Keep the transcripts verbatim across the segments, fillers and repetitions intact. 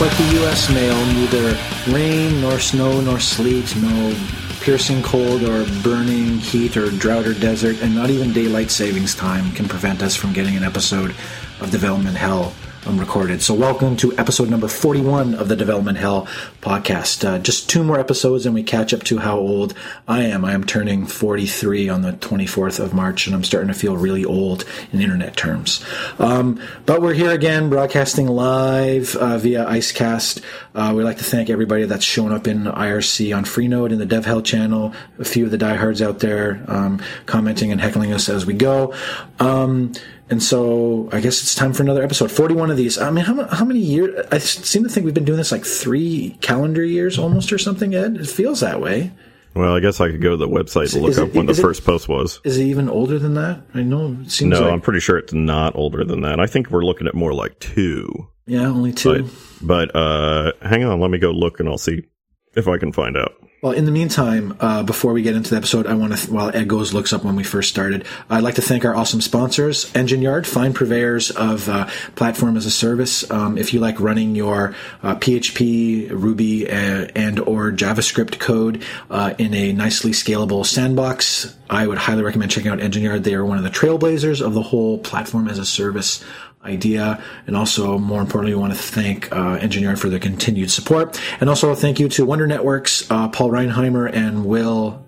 just like the U S mail, neither rain, nor snow, nor sleet, no piercing cold or burning heat or drought or desert, and not even daylight savings time can prevent us from getting an episode of Development Hell unrecorded. So welcome to episode number forty-one of the Development Hell podcast. Uh, just two more episodes and we catch up to how old I am. I am turning forty-three on the twenty-fourth of March, and I'm starting to feel really old in internet terms. Um, but we're here again, broadcasting live uh, via Icecast. Uh, we'd like to thank everybody that's shown up in I R C on Freenode in the Dev Hell channel. A few of the diehards out there um, commenting and heckling us as we go. Um, and so I guess it's time for another episode. forty-one of these. I mean, how, how many years? I seem to think we've been doing this like three calendar years almost or something, Ed. It feels that way. Well, I guess I could go to the website and look it, up when the it, first post was. Is it even older than that? I know it seems No, like... I'm pretty sure it's not older than that. I think we're looking at more like two. Yeah, only two. But, but uh, hang on, let me go look and I'll see if I can find out. Well, in the meantime, uh, before we get into the episode, I want to, th- while Ed goes looks up when we first started, I'd like to thank our awesome sponsors, Engine Yard, fine purveyors of uh, platform as a service. Um, if you like running your uh, P H P, Ruby, uh, and or JavaScript code uh, in a nicely scalable sandbox, I would highly recommend checking out Engine Yard. They are one of the trailblazers of the whole platform as a service idea, and also more importantly, we want to thank uh, Engine Yard for their continued support, and also thank you to Wonder Networks, uh, Paul Reinheimer, and Will.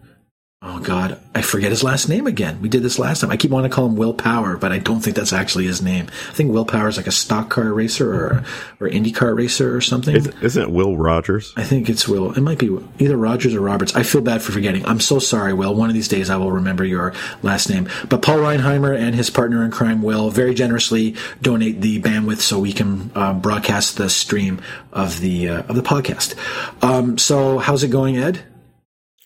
Oh God, I forget his last name again. We did this last time. I keep wanting to call him Will Power, but I don't think that's actually his name. I think Will Power is like a stock car racer or or IndyCar racer or something. Is, isn't it Will Rogers? I think it's Will. It might be either Rogers or Roberts. I feel bad for forgetting. I'm so sorry, Will. One of these days I will remember your last name. But Paul Reinheimer and his partner in crime, Will, very generously donate the bandwidth so we can uh, broadcast the stream of the uh, of the podcast. Um, so how's it going, Ed?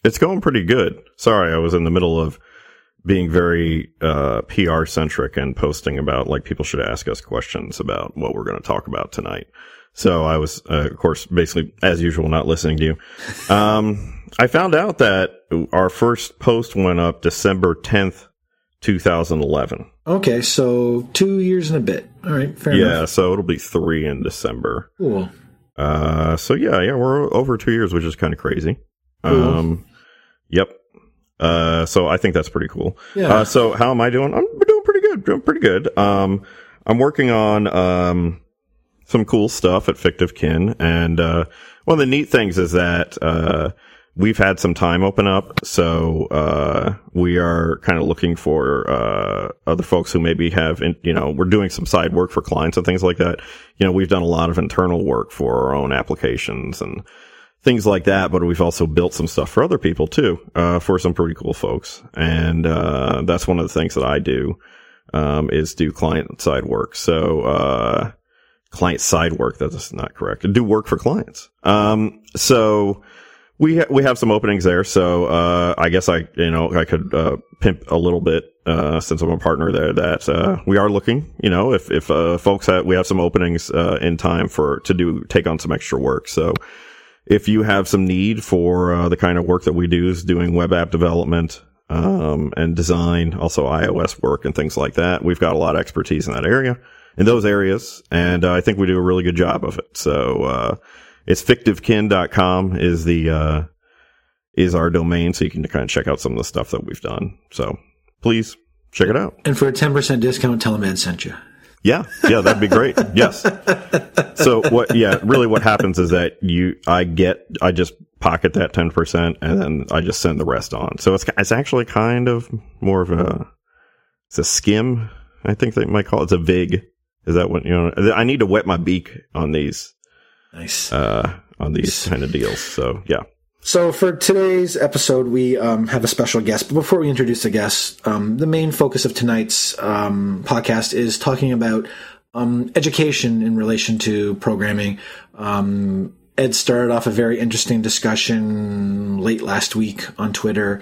It's going pretty good. Sorry, I was in the middle of being very uh, P R-centric and posting about, like, people should ask us questions about what we're going to talk about tonight. So I was, uh, of course, basically, as usual, not listening to you. Um, I found out that our first post went up December tenth, twenty eleven. Okay, so two years and a bit. All right, fair yeah, enough. Yeah, so it'll be three in December. Cool. Uh, so, yeah, yeah, we're over two years, which is kind of crazy. Cool. Um, Yep. Uh, so I think that's pretty cool. Yeah. Uh, so how am I doing? I'm doing pretty good. Doing pretty good. Um, I'm working on, um, some cool stuff at Fictive Kin. And, uh, one of the neat things is that, uh, we've had some time open up. So, uh, we are kind of looking for, uh, other folks who maybe have, in, you know, we're doing some side work for clients and things like that. You know, we've done a lot of internal work for our own applications and things like that, but we've also built some stuff for other people too, uh, for some pretty cool folks. And, uh, that's one of the things that I do, um, is do client side work. So, uh, client side work, that's not correct. I do work for clients. Um, so we, ha- we have some openings there. So, uh, I guess I, you know, I could, uh, pimp a little bit, uh, since I'm a partner there that, uh, we are looking, you know, if, if, uh, folks have, we have some openings, uh, in time for, to do, take on some extra work. So, if you have some need for uh, the kind of work that we do is doing web app development um, and design, also iOS work and things like that, we've got a lot of expertise in that area, in those areas, and uh, I think we do a really good job of it. So uh, it's fictive kin dot com is the uh, is our domain, so you can kind of check out some of the stuff that we've done. So please check it out. And for a ten percent discount, tell them Ed sent you. Yeah, yeah, that'd be great. Yes. So what? Yeah, really, what happens is that you, I get, I just pocket that ten percent, and then I just send the rest on. So it's it's actually kind of more of a it's a skim. I think they might call it. It's a vig. Is that what you know? I need to wet my beak on these. Nice. Uh, on these kind of deals. So yeah. So for today's episode, we um, have a special guest. But before we introduce the guest, um, the main focus of tonight's um, podcast is talking about um, education in relation to programming. Um, Ed started off a very interesting discussion late last week on Twitter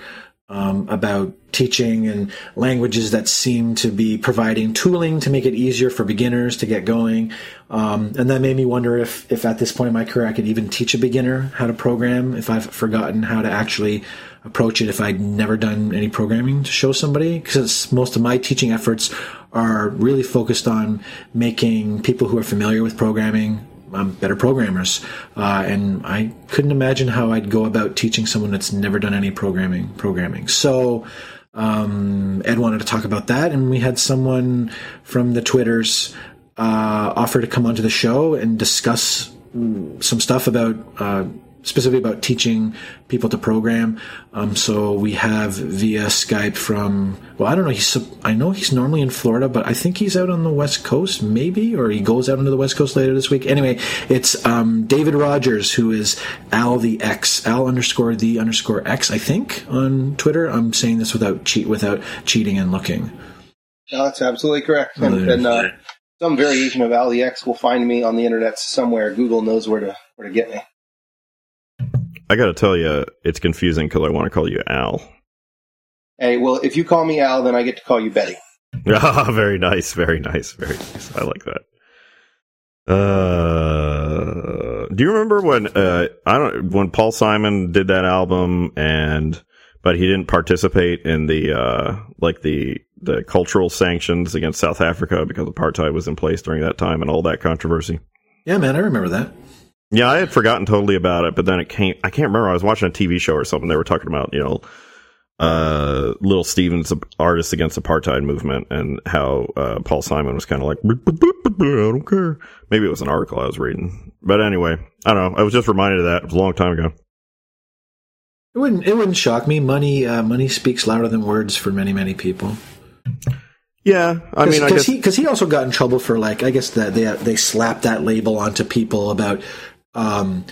um, about teaching and languages that seem to be providing tooling to make it easier for beginners to get going. Um, and that made me wonder if, if at this point in my career, I could even teach a beginner how to program, if I've forgotten how to actually approach it, if I'd never done any programming to show somebody, because most of my teaching efforts are really focused on making people who are familiar with programming I'm better programmers. Uh, and I couldn't imagine how I'd go about teaching someone that's never done any programming. programming. So um, Ed wanted to talk about that, and we had someone from the Twitters uh, offer to come onto the show and discuss some stuff about uh, specifically about teaching people to program. Um, so we have via Skype from, well, I don't know. He's, I know he's normally in Florida, but I think he's out on the West Coast maybe, or he goes out into the West Coast later this week. Anyway, it's um, David Rogers, who is Al the X, Al underscore the underscore X, I think, on Twitter. I'm saying this without cheat, without cheating and looking. No, that's absolutely correct. And, and uh, some variation of Al the X will find me on the internet somewhere. Google knows where to where to get me. I got to tell you, it's confusing because I want to call you Al. Hey, well, if you call me Al, then I get to call you Betty. Ah, very nice, very nice, very nice. I like that. Uh, do you remember when uh, I don't when Paul Simon did that album, and but he didn't participate in the uh, like the the cultural sanctions against South Africa because apartheid was in place during that time and all that controversy? Yeah, man, I remember that. Yeah, I had forgotten totally about it, but then it came... I can't remember. I was watching a T V show or something. They were talking about, you know, uh, Little Steven's Artists Against Apartheid movement and how uh, Paul Simon was kind of like, I don't care. Maybe it was an article I was reading. But anyway, I don't know. I was just reminded of that. It was a long time ago. It wouldn't, it wouldn't shock me. Money uh, money speaks louder than words for many, many people. Yeah, I mean, I guess... Because he, he also got in trouble for, like, I guess that they, they slapped that label onto people about... Um,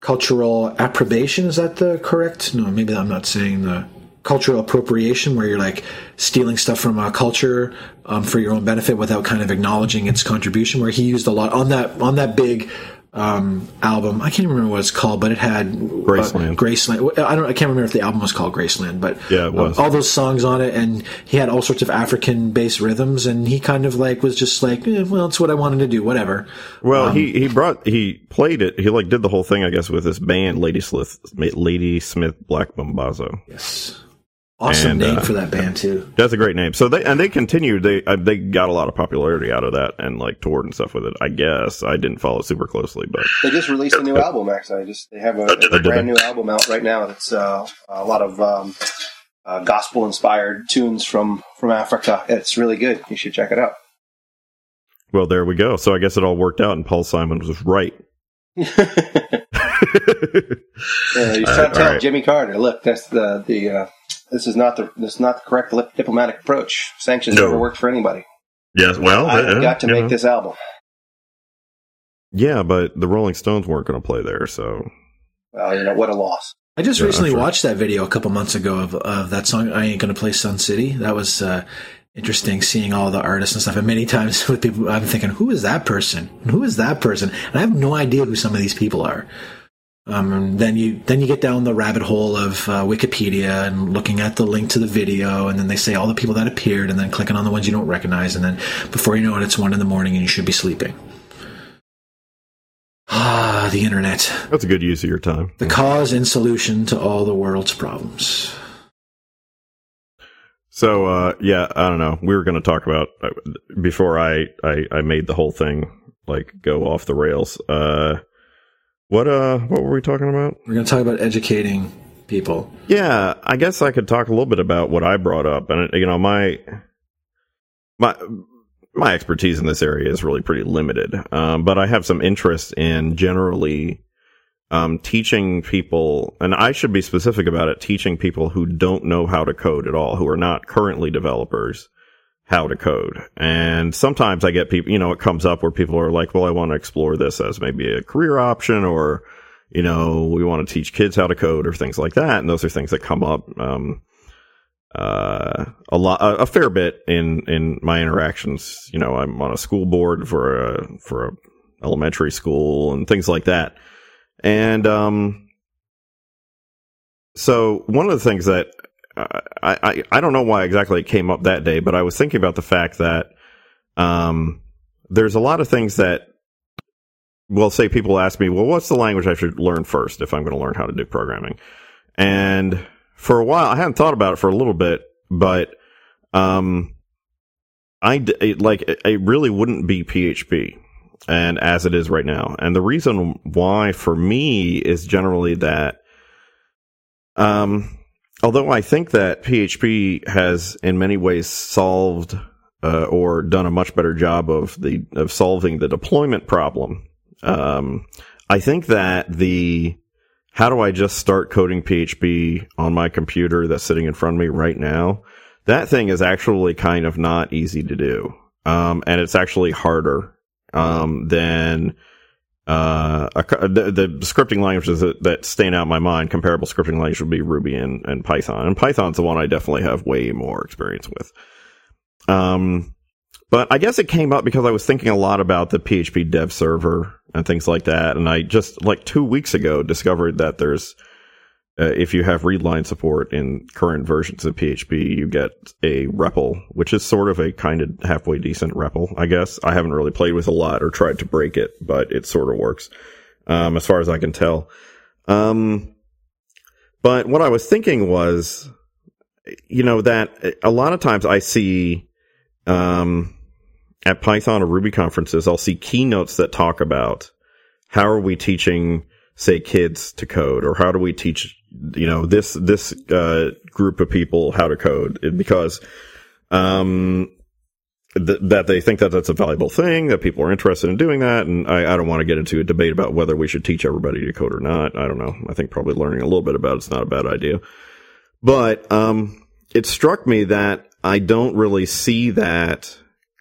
cultural appropriation, is that the correct? No, maybe I'm not saying the cultural appropriation, where you're like stealing stuff from a culture um, for your own benefit without kind of acknowledging its contribution. Where he used a lot on that on that big um, album. I can't even remember what it's called, but it had Graceland. Uh, Graceland. I don't. I can't remember if the album was called Graceland, but yeah, it was. Um, all those songs on it, and he had all sorts of African-based rhythms, and he kind of like was just like, eh, well, it's what I wanted to do, whatever. Well, um, he he brought he played it. He like did the whole thing, I guess, with this band, Ladysmith, Ladysmith Black Mambazo. Yes. Awesome and, name uh, for that band too. That's a great name. So they and they continued. They uh, they got a lot of popularity out of that and like toured and stuff with it. I guess I didn't follow super closely, but they just released a new uh, album. Actually, I just they have a, a brand new album out right now. That's uh, a lot of um, uh, gospel inspired tunes from from Africa. It's really good. You should check it out. Well, there we go. So I guess it all worked out, and Paul Simon was right. yeah, you trying to tell right. Jimmy Carter, look, that's the the. Uh, This is not the this is not the correct diplomatic approach. Sanctions no. never worked for anybody. Yes, well, I uh, got to make know. this album. Yeah, but the Rolling Stones weren't going to play there, so. Well, you know what a loss. I just yeah, recently sure. watched that video a couple months ago of of that song. I ain't going to play Sun City. That was uh, interesting, seeing all the artists and stuff. And many times with people, I'm thinking, who is that person? And who is that person? And I have no idea who some of these people are. Um, and then you then you get down the rabbit hole of uh, Wikipedia and looking at the link to the video, and then they say all the people that appeared, and then clicking on the ones you don't recognize, and then before you know it, it's one in the morning and you should be sleeping. Ah, the internet. That's a good use of your time. The cause and solution to all the world's problems. So, uh, yeah, I don't know. We were going to talk about, uh, before I, I, I made the whole thing like go off the rails, uh... What uh? What were we talking about? We're going to talk about educating people. Yeah, I guess I could talk a little bit about what I brought up, and you know, my my my expertise in this area is really pretty limited, um, but I have some interest in generally um, teaching people, and I should be specific about it: teaching people who don't know how to code at all, who are not currently developers, how to code. And sometimes I get people, you know, it comes up where people are like, well, I want to explore this as maybe a career option, or, you know, we want to teach kids how to code or things like that. And those are things that come up, um, uh, a lot, a, a fair bit in, in my interactions. You know, I'm on a school board for a, for a elementary school and things like that. And, um, so one of the things that, I, I, I don't know why exactly it came up that day, but I was thinking about the fact that um, there's a lot of things that, well, say people ask me, well, what's the language I should learn first if I'm going to learn how to do programming? And for a while, I hadn't thought about it for a little bit, but um, I, it, like, it, it really wouldn't be P H P. and as it is right now. And the reason why for me is generally that, um, although I think that P H P has in many ways solved uh, or done a much better job of the of solving the deployment problem, um, I think that the how do I just start coding P H P on my computer that's sitting in front of me right now, that thing is actually kind of not easy to do. Um, and it's actually harder um, than uh, a, the, the scripting languages that, that stand out in my mind. Comparable scripting language would be Ruby and, and Python. And Python's the one I definitely have way more experience with. Um, but I guess it came up because I was thinking a lot about the P H P dev server and things like that. And I just, like two weeks ago, discovered that there's... Uh, if you have readline support in current versions of P H P, you get a R E P L, which is sort of a kind of halfway decent R E P L, I guess. I haven't really played with a lot or tried to break it, but it sort of works, um, as far as I can tell. Um, but what I was thinking was, you know, that a lot of times I see um, at Python or Ruby conferences, I'll see keynotes that talk about how are we teaching, say, kids to code, or how do we teach, you know, this, this, uh, group of people how to code, because, um, th- that they think that that's a valuable thing, that people are interested in doing that. And I, I don't want to get into a debate about whether we should teach everybody to code or not. I don't know. I think probably learning a little bit about it's not a bad idea, but, um, it struck me that I don't really see that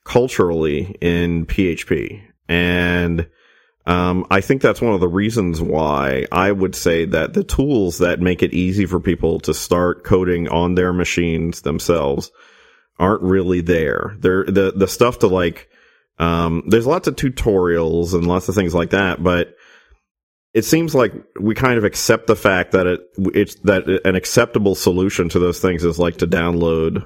culturally in P H P. And, Um, I think that's one of the reasons why I would say that the tools that make it easy for people to start coding on their machines themselves aren't really there. They're, the, the stuff to like, um, there's lots of tutorials and lots of things like that, but it seems like we kind of accept the fact that it, it's, that an acceptable solution to those things is like to download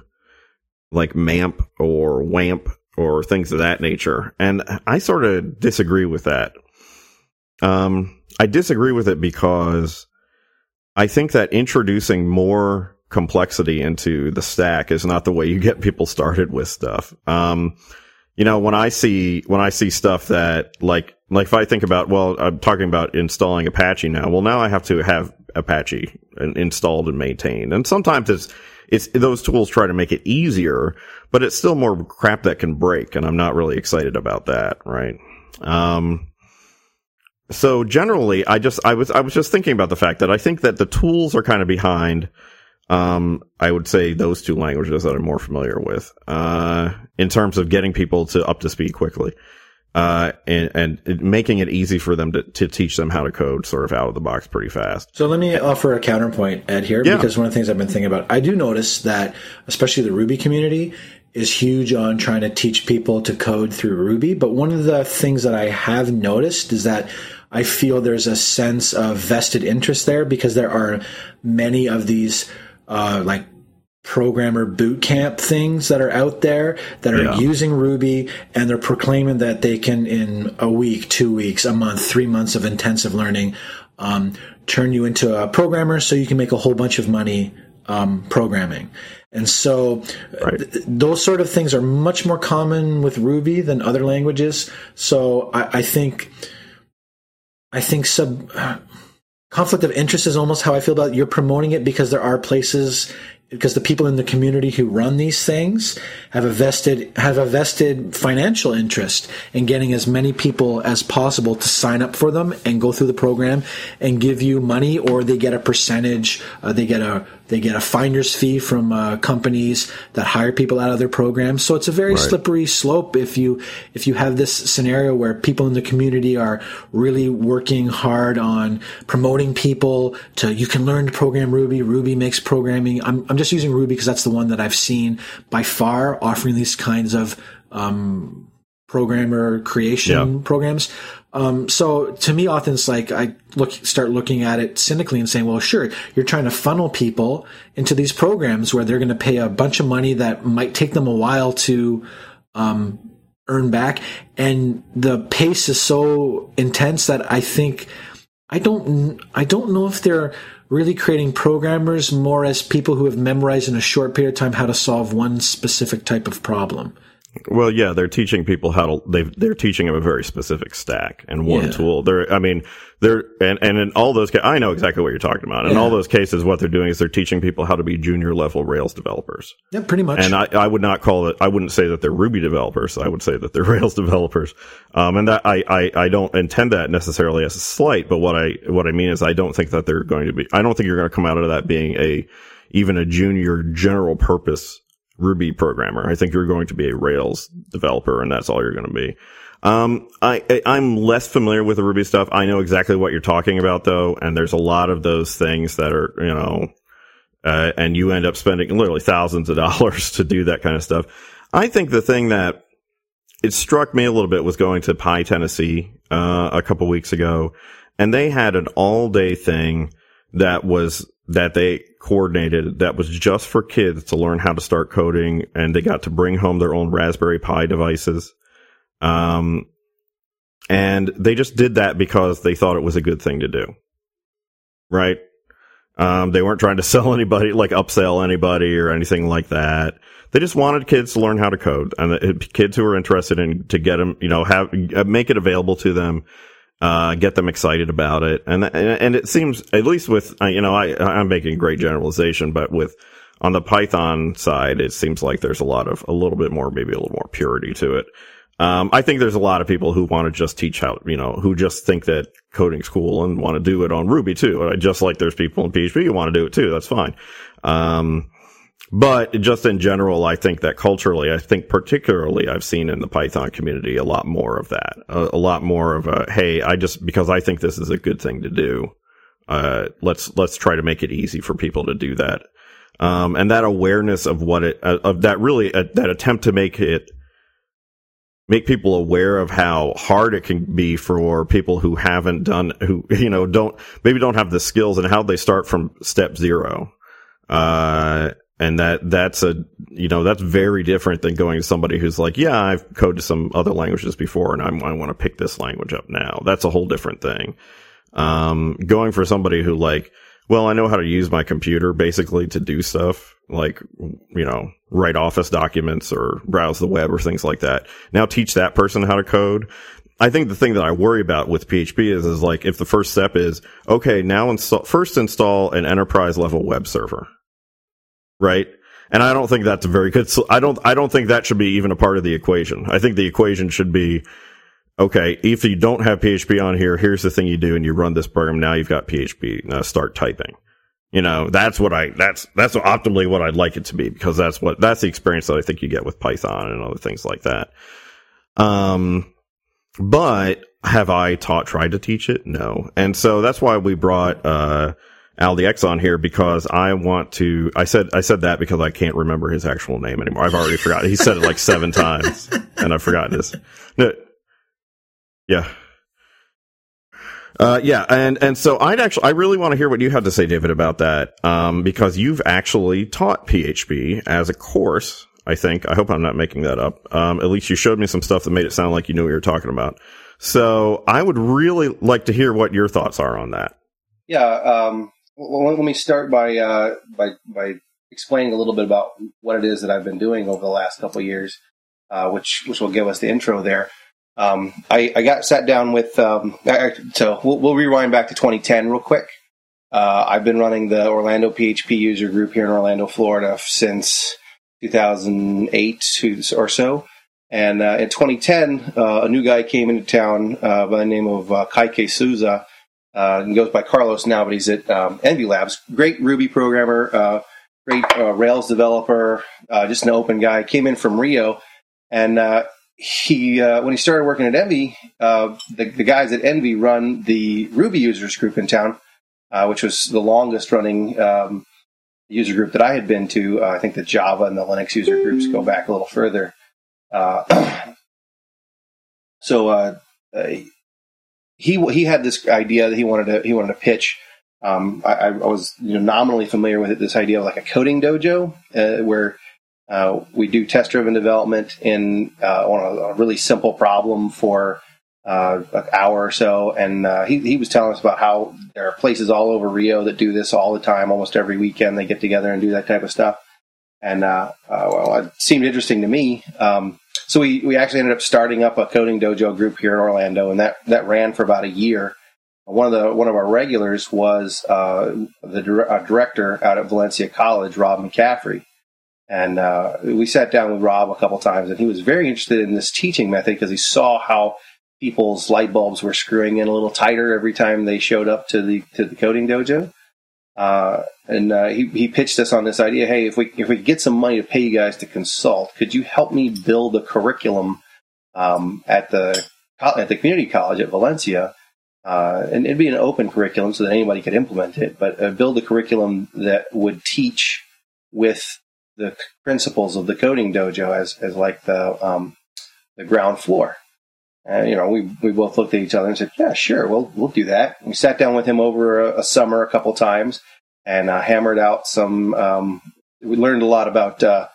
like MAMP or WAMP or things of that nature. And I sort of disagree with that. Um, I disagree with it because I think that introducing more complexity into the stack is not the way you get people started with stuff. Um, you know, when I see, when I see stuff that like, like if I think about, well, I'm talking about installing Apache now. Well, now I have to have Apache installed and maintained. And sometimes it's, it's, those tools try to make it easier, but it's still more crap that can break. And I'm not really excited about that. Right. Um, So generally, I just I was I was just thinking about the fact that I think that the tools are kind of behind. Um, I would say those two languages that I'm more familiar with, uh, in terms of getting people to up to speed quickly, uh, and, and it, making it easy for them to, to teach them how to code sort of out of the box pretty fast. So let me offer a counterpoint, Ed, here, yeah. Because one of the things I've been thinking about, I do notice that especially the Ruby community is huge on trying to teach people to code through Ruby. But one of the things that I have noticed is that I feel there's a sense of vested interest there because there are many of these uh, like programmer boot camp things that are out there that are yeah. using Ruby, and they're proclaiming that they can, in a week, two weeks, a month, three months of intensive learning, um, turn you into a programmer so you can make a whole bunch of money um, programming. And so right. th- those sort of things are much more common with Ruby than other languages. So I, I think... I think sub uh, conflict of interest is almost how I feel about it. You're promoting it because there are places, because the people in the community who run these things have a vested have a vested financial interest in getting as many people as possible to sign up for them and go through the program and give you money, or they get a percentage. Uh, they get a they get a finder's fee from uh, companies that hire people out of their programs. So it's a very right. slippery slope if you if you have this scenario where people in the community are really working hard on promoting people to, you can learn to program Ruby. Ruby makes programming. I'm I'm just using Ruby because that's the one that I've seen by far offering these kinds of um, programmer creation yeah. programs. Um, so to me, often it's like I look start looking at it cynically and saying, well, sure, you're trying to funnel people into these programs where they're going to pay a bunch of money that might take them a while to um, earn back. And the pace is so intense that I think I don't I don't know if they're really creating programmers more as people who have memorized in a short period of time how to solve one specific type of problem. Well, yeah, they're teaching people how to, they've, they're teaching them a very specific stack and one yeah. tool. They're, I mean, they're, and, and in all those, I know exactly what you're talking about. In yeah. all those cases, what they're doing is they're teaching people how to be junior level Rails developers. Yeah, pretty much. And I, I would not call it, I wouldn't say that they're Ruby developers. I would say that they're Rails developers. Um, and that, I, I, I don't intend that necessarily as a slight, but what I, what I mean is I don't think that they're going to be, I don't think you're going to come out of that being a, even a junior general purpose Ruby programmer. I think you're going to be a Rails developer, and that's all you're going to be. Um, I, I, I'm less familiar with the Ruby stuff. I know exactly what you're talking about, though, and there's a lot of those things that are, you know, uh, and you end up spending literally thousands of dollars to do that kind of stuff. I think the thing that it struck me a little bit was going to Pi, Tennessee, uh, a couple weeks ago, and they had an all-day thing that was that they coordinated that was just for kids to learn how to start coding, and they got to bring home their own Raspberry Pi devices. Um, and they just did that because they thought it was a good thing to do. Right? Um, they weren't trying to sell anybody, like upsell anybody or anything like that. They just wanted kids to learn how to code, and the kids who were interested in to get them, you know, have, make it available to them. Uh, get them excited about it. And, and it seems, at least with, you know, I, I'm making a great generalization, but with, on the Python side, it seems like there's a lot of, a little bit more, maybe a little more purity to it. Um, I think there's a lot of people who want to just teach how, you know, who just think that coding's cool and want to do it on Ruby too. Just like there's people in P H P who want to do it too. That's fine. Um, But just in general, I think that culturally, I think particularly I've seen in the Python community a lot more of that, a, a lot more of a, hey, I just, because I think this is a good thing to do, uh, let's, let's try to make it easy for people to do that. Um, and that awareness of what it, uh, of that really, uh, that attempt to make it, make people aware of how hard it can be for people who haven't done, who, you know, don't, maybe don't have the skills, and how they start from step zero. Uh, And that, that's a, you know, that's very different than going to somebody who's like, yeah, I've coded some other languages before, and I'm, I want to pick this language up now. That's a whole different thing. Um, going for somebody who like, well, I know how to use my computer basically to do stuff like, you know, write office documents or browse the web or things like that. Now teach that person how to code. I think the thing that I worry about with P H P is, is like, if the first step is, okay, now install, first install an enterprise level web server. Right? And I don't think that's a very good, so I don't, I don't think that should be even a part of the equation. I think the equation should be, okay, if you don't have P H P on here, here's the thing you do, and you run this program. Now you've got P H P. Now start typing. You know, that's what I, that's, that's optimally what I'd like it to be, because that's what, that's the experience that I think you get with Python and other things like that. Um, but have I taught, tried to teach it? No. And so that's why we brought, uh, Al the X on here, because I want to, I said, I said that because I can't remember his actual name anymore. I've already forgotten. He said it like seven times, and I've forgotten this. No. Yeah. Uh, yeah. And, and so I'd actually, I really want to hear what you have to say, David, about that. Um, because you've actually taught P H P as a course, I think. I hope I'm not making that up. Um, at least you showed me some stuff that made it sound like you knew what you were talking about. So I would really like to hear what your thoughts are on that. Yeah. Um, Well, let me start by, uh, by by explaining a little bit about what it is that I've been doing over the last couple of years, uh, which which will give us the intro there. Um, I, I got sat down with um, – so we'll, we'll rewind back to twenty ten real quick. Uh, I've been running the Orlando P H P user group here in Orlando, Florida since two thousand eight or so. And uh, in twenty ten, uh, a new guy came into town uh, by the name of uh, Kaike Souza. Uh, he goes by Carlos now, but he's at um, Envy Labs. Great Ruby programmer, uh, great uh, Rails developer, uh, just an open guy. Came in from Rio, and uh, he uh, when he started working at Envy, uh, the, the guys at Envy run the Ruby users group in town, uh, which was the longest running um, user group that I had been to. Uh, I think the Java and the Linux user groups go back a little further. Uh, so. Uh, I, He he had this idea that he wanted to he wanted to pitch. Um, I, I was you know, nominally familiar with it, this idea of like a coding dojo, uh, where uh, we do test driven development in uh, on a, a really simple problem for uh, an hour or so. And uh, he he was telling us about how there are places all over Rio that do this all the time, almost every weekend they get together and do that type of stuff. And uh, uh, well, it seemed interesting to me. Um, So we, we actually ended up starting up a Coding Dojo group here in Orlando, and that, that ran for about a year. One of the one of our regulars was uh, the dire- our director out at Valencia College, Rob McCaffrey. And uh, we sat down with Rob a couple times, and he was very interested in this teaching method because he saw how people's light bulbs were screwing in a little tighter every time they showed up to the to the Coding Dojo. Uh, and uh, he, he pitched us on this idea, hey, if we if we get some money to pay you guys to consult, could you help me build a curriculum um, at the at the community college at Valencia? Uh, and it'd be an open curriculum so that anybody could implement it, but uh, build a curriculum that would teach with the principles of the Coding Dojo as, as like the, um, the ground floor. And, you know, we, we both looked at each other and said, yeah, sure, we'll, we'll do that. We sat down with him over a, a summer a couple times and, uh, hammered out some, um, we learned a lot about, uh,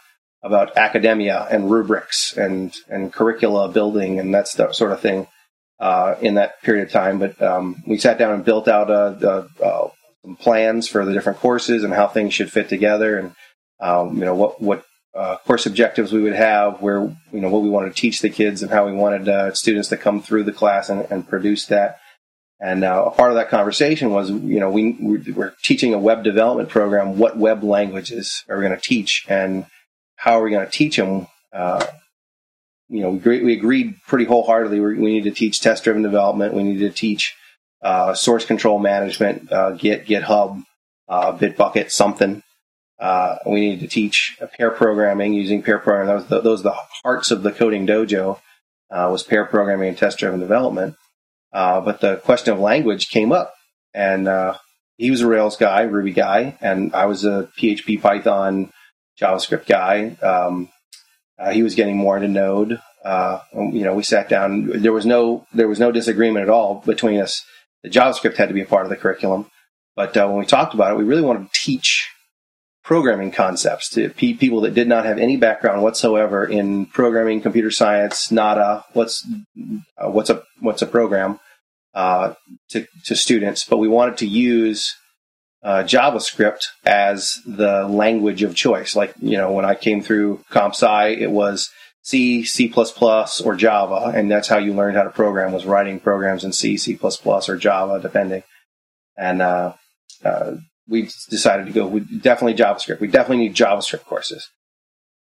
about academia and rubrics and, and curricula building and that stuff, sort of thing, uh, in that period of time. But, um, we sat down and built out, uh, uh, uh some plans for the different courses and how things should fit together and, Um, you know, what, what uh, course objectives we would have, where, you know, what we wanted to teach the kids and how we wanted uh, students to come through the class and, and produce that. And uh, a part of that conversation was, you know, we, we're teaching a web development program. What web languages are we going to teach and how are we going to teach them? Uh, you know, we agreed, we agreed pretty wholeheartedly. We, we need to teach test-driven development. We need to teach uh, source control management, uh, Git, GitHub, uh, Bitbucket, something. Uh, we needed to teach pair programming using pair programming. That was the, those are the hearts of the Coding Dojo, uh, was pair programming and test-driven development. Uh, but the question of language came up, and uh, he was a Rails guy, Ruby guy, and I was a P H P, Python, JavaScript guy. Um, uh, he was getting more into Node. Uh, and, you know, we sat down. There was no there was no disagreement at all between us. The JavaScript had to be a part of the curriculum, but uh, when we talked about it, we really wanted to teach programming concepts to pe- people that did not have any background whatsoever in programming, computer science, nada, what's uh, what's a what's a program uh, to to students. But we wanted to use uh, JavaScript as the language of choice. Like, you know, when I came through Comp Sci, it was C, C++, or Java, and that's how you learned how to program, was writing programs in C, C++, or Java, depending. And uh, uh we decided to go with definitely JavaScript. We definitely need JavaScript courses.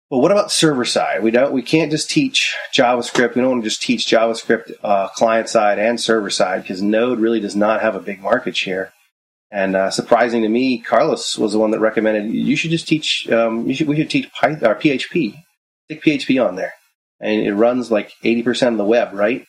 But what about server side? We don't. We can't just teach JavaScript. We don't want to just teach JavaScript uh, client side and server side because Node really does not have a big market share. And uh, surprising to me, Carlos was the one that recommended you should just teach. Um, you should, we should teach Python or P H P. Stick P H P on there, and it runs like eighty percent of the web, right?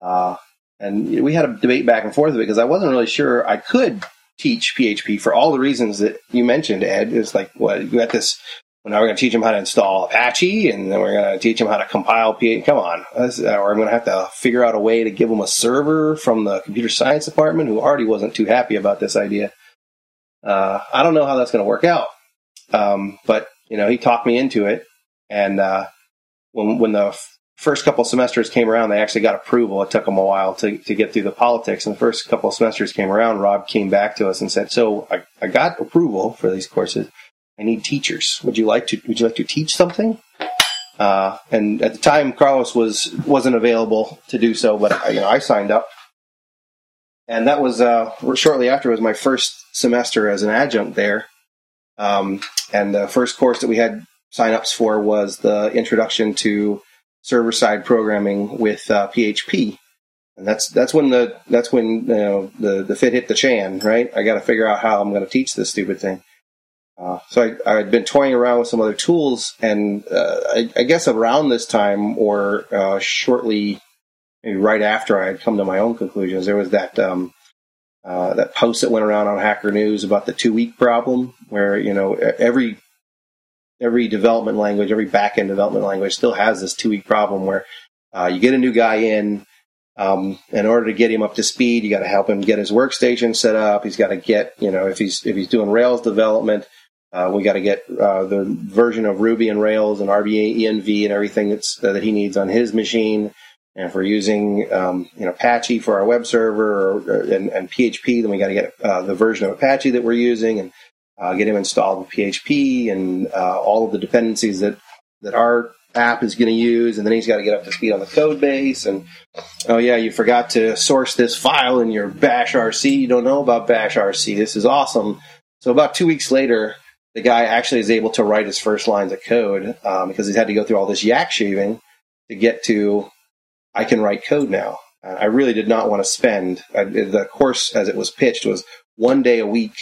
Uh, and we had a debate back and forth because I wasn't really sure I could teach P H P for all the reasons that you mentioned, Ed. It's like, what, you got this, well, now we're going to teach them how to install Apache, and then we're going to teach them how to compile P H P. Come on. This, or I'm going to have to figure out a way to give them a server from the computer science department, who already wasn't too happy about this idea. Uh, I don't know how that's going to work out. Um, but, you know, he talked me into it. And uh, when, when the f- first couple of semesters came around, they actually got approval. It took them a while to, to get through the politics. And the first couple of semesters came around, Rob came back to us and said, so I, I got approval for these courses. I need teachers. Would you like to, would you like to teach something? Uh, and at the time, Carlos was, wasn't available to do so, but you know, I signed up. And that was, uh, shortly after, it was my first semester as an adjunct there. Um, and the first course that we had signups for was the introduction to server-side programming with uh, P H P, and that's that's when the that's when you know, the the fit hit the chan, right? I got to figure out how I'm going to teach this stupid thing. Uh, so I I'd been toying around with some other tools, and uh, I, I guess around this time or uh, shortly, maybe right after I had come to my own conclusions, there was that um, uh, that post that went around on Hacker News about the two-week problem, where you know every Every development language, every back-end development language still has this two-week problem where uh, you get a new guy in. Um, in order to get him up to speed, you got to help him get his workstation set up. He's got to get, you know, if he's if he's doing Rails development, uh, we got to get uh, the version of Ruby and Rails and R B A, E N V, and everything that's uh, that he needs on his machine. And if we're using, um, you know, Apache for our web server or, or, and, and P H P, then we got to get uh, the version of Apache that we're using and Uh, get him installed with P H P and uh, all of the dependencies that, that our app is going to use, and then he's got to get up to speed on the code base. And, oh, yeah, you forgot to source this file in your bash R C. You don't know about bash R C. This is awesome. So about two weeks later, the guy actually is able to write his first lines of code um, because he's had to go through all this yak shaving to get to, I can write code now. Uh, I really did not want to spend. I, the course, as it was pitched, was one day a week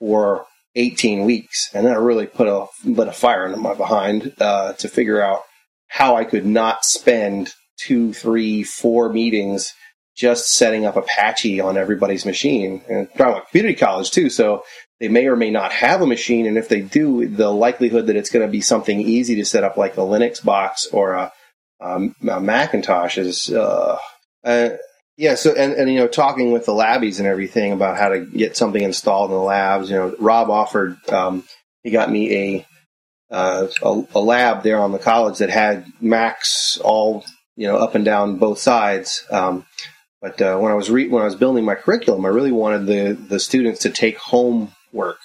for eighteen weeks, and that really put a put a fire in my behind uh, to figure out how I could not spend two, three, four meetings just setting up Apache on everybody's machine. And I'm talking about community college too, so they may or may not have a machine, and if they do, the likelihood that it's going to be something easy to set up, like a Linux box or a, um, a Macintosh, is uh, uh, yeah. So and, and you know, talking with the labbies and everything about how to get something installed in the labs. You know, Rob offered um, he got me a, uh, a a lab there on the college that had Macs all, you know, up and down both sides. Um, but uh, when I was re when I was building my curriculum, I really wanted the the students to take home work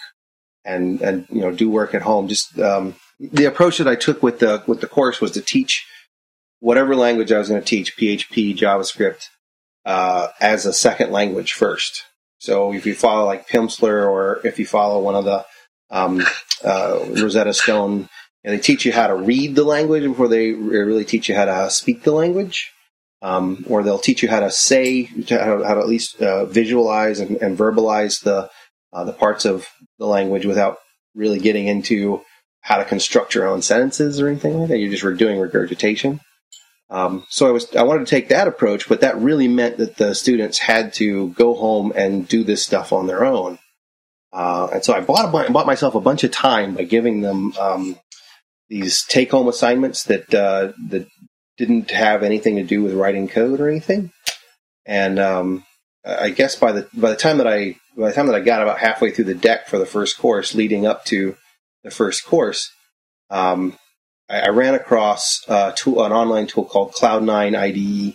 and, and, you know, do work at home. Just, um, the approach that I took with the, with the course was to teach whatever language I was going to teach, P H P, JavaScript, uh, as a second language first. So if you follow like Pimsleur, or if you follow one of the, um, uh, Rosetta Stone, and they teach you how to read the language before they really teach you how to speak the language. Um, or they'll teach you how to say, how to, how to at least, uh, visualize and, and verbalize the, Uh, the parts of the language without really getting into how to construct your own sentences or anything like that. You just were doing regurgitation. Um, so I was I wanted to take that approach, but that really meant that the students had to go home and do this stuff on their own. Uh, and so I bought a, bought myself a bunch of time by giving them um, these take-home assignments that uh, that didn't have anything to do with writing code or anything. And um, I guess by the by the time that I By the time that I got about halfway through the deck for the first course, leading up to the first course, um, I, I ran across uh, tool, an online tool called Cloud nine I D E.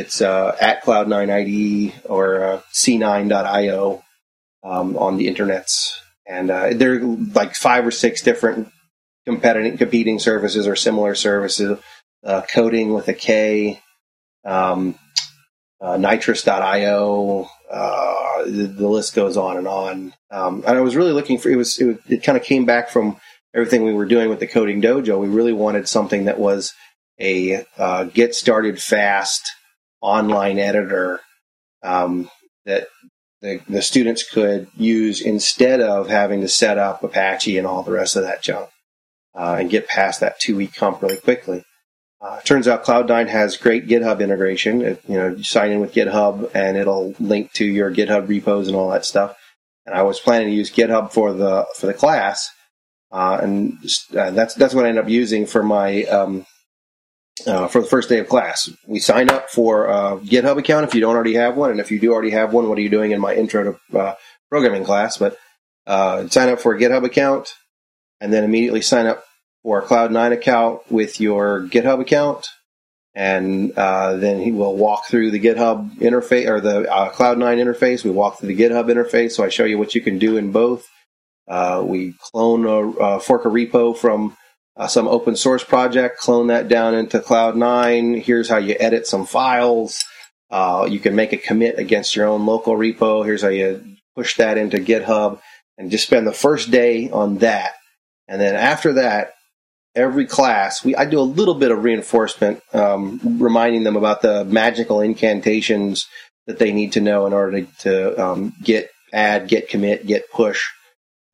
It's uh, at Cloud nine I D E or uh, C nine dot I O um, on the internets. And uh, there are like five or six different competing, competing services or similar services. Uh, coding with a K, um, uh, nitrous dot I O, uh, The, the list goes on and on. Um, and I was really looking for, it was, it, it kind of came back from everything we were doing with the Coding Dojo. We really wanted something that was a uh, get started fast online editor um, that the, the students could use instead of having to set up Apache and all the rest of that junk uh, and get past that two week hump really quickly. Uh, turns out Cloud nine has great GitHub integration. It, you know, you sign in with GitHub and it'll link to your GitHub repos and all that stuff. And I was planning to use GitHub for the for the class, uh, and uh, that's that's what I ended up using for my um, uh, for the first day of class. We sign up for a GitHub account if you don't already have one, and if you do already have one, what are you doing in my intro to uh, programming class? But uh, sign up for a GitHub account, and then immediately sign up for a Cloud nine account with your GitHub account, and uh, then he will walk through the GitHub interface, or the uh, Cloud nine interface. We walk through the GitHub interface, so I show you what you can do in both. Uh, we clone a, uh, fork a repo from uh, some open source project, clone that down into Cloud nine. Here's how you edit some files. Uh, you can make a commit against your own local repo. Here's how you push that into GitHub, and just spend the first day on that. And then after that, every class, we I do a little bit of reinforcement, um, reminding them about the magical incantations that they need to know in order to, to um, get add, get commit, get push.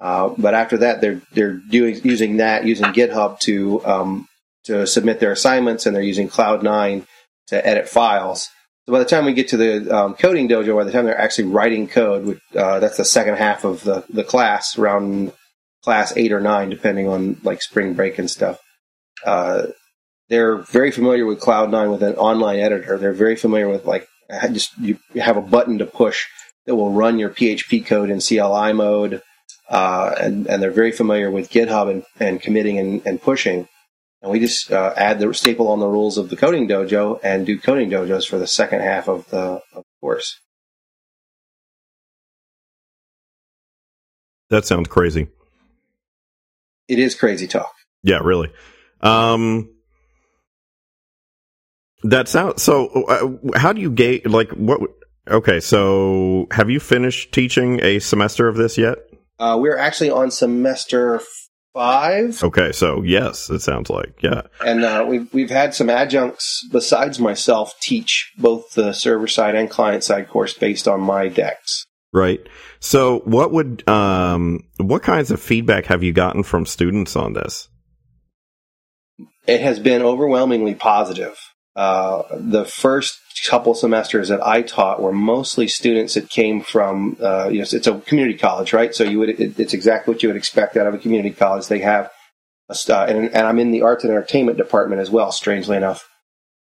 Uh, but after that, they're they're doing using that using GitHub to um, to submit their assignments, and they're using Cloud nine to edit files. So by the time we get to the um, Coding Dojo, by the time they're actually writing code, which, uh, that's the second half of the the class, around class eight or nine, depending on like spring break and stuff. Uh, they're very familiar with Cloud nine with an online editor. They're very familiar with like, just you have a button to push that will run your P H P code in C L I mode. Uh, and, and they're very familiar with GitHub and, and committing and, and pushing. And we just uh, add the staple on the rules of the Coding Dojo and do Coding Dojos for the second half of the, of the course. That sounds crazy. It is crazy talk. Yeah, really. Um, That sounds so. Uh, how do you gauge? Like what? Okay, so have you finished teaching a semester of this yet? Uh, we're actually on semester five. Okay, so yes, it sounds like yeah. And uh, we've we've had some adjuncts besides myself teach both the server side and client side course based on my decks. Right. So, what would um, what kinds of feedback have you gotten from students on this? It has been overwhelmingly positive. Uh, the first couple semesters that I taught were mostly students that came from, uh, you know, it's a community college, right? So you would, it, it's exactly what you would expect out of a community college. They have, a, uh, and, and I'm in the arts and entertainment department as well, strangely enough.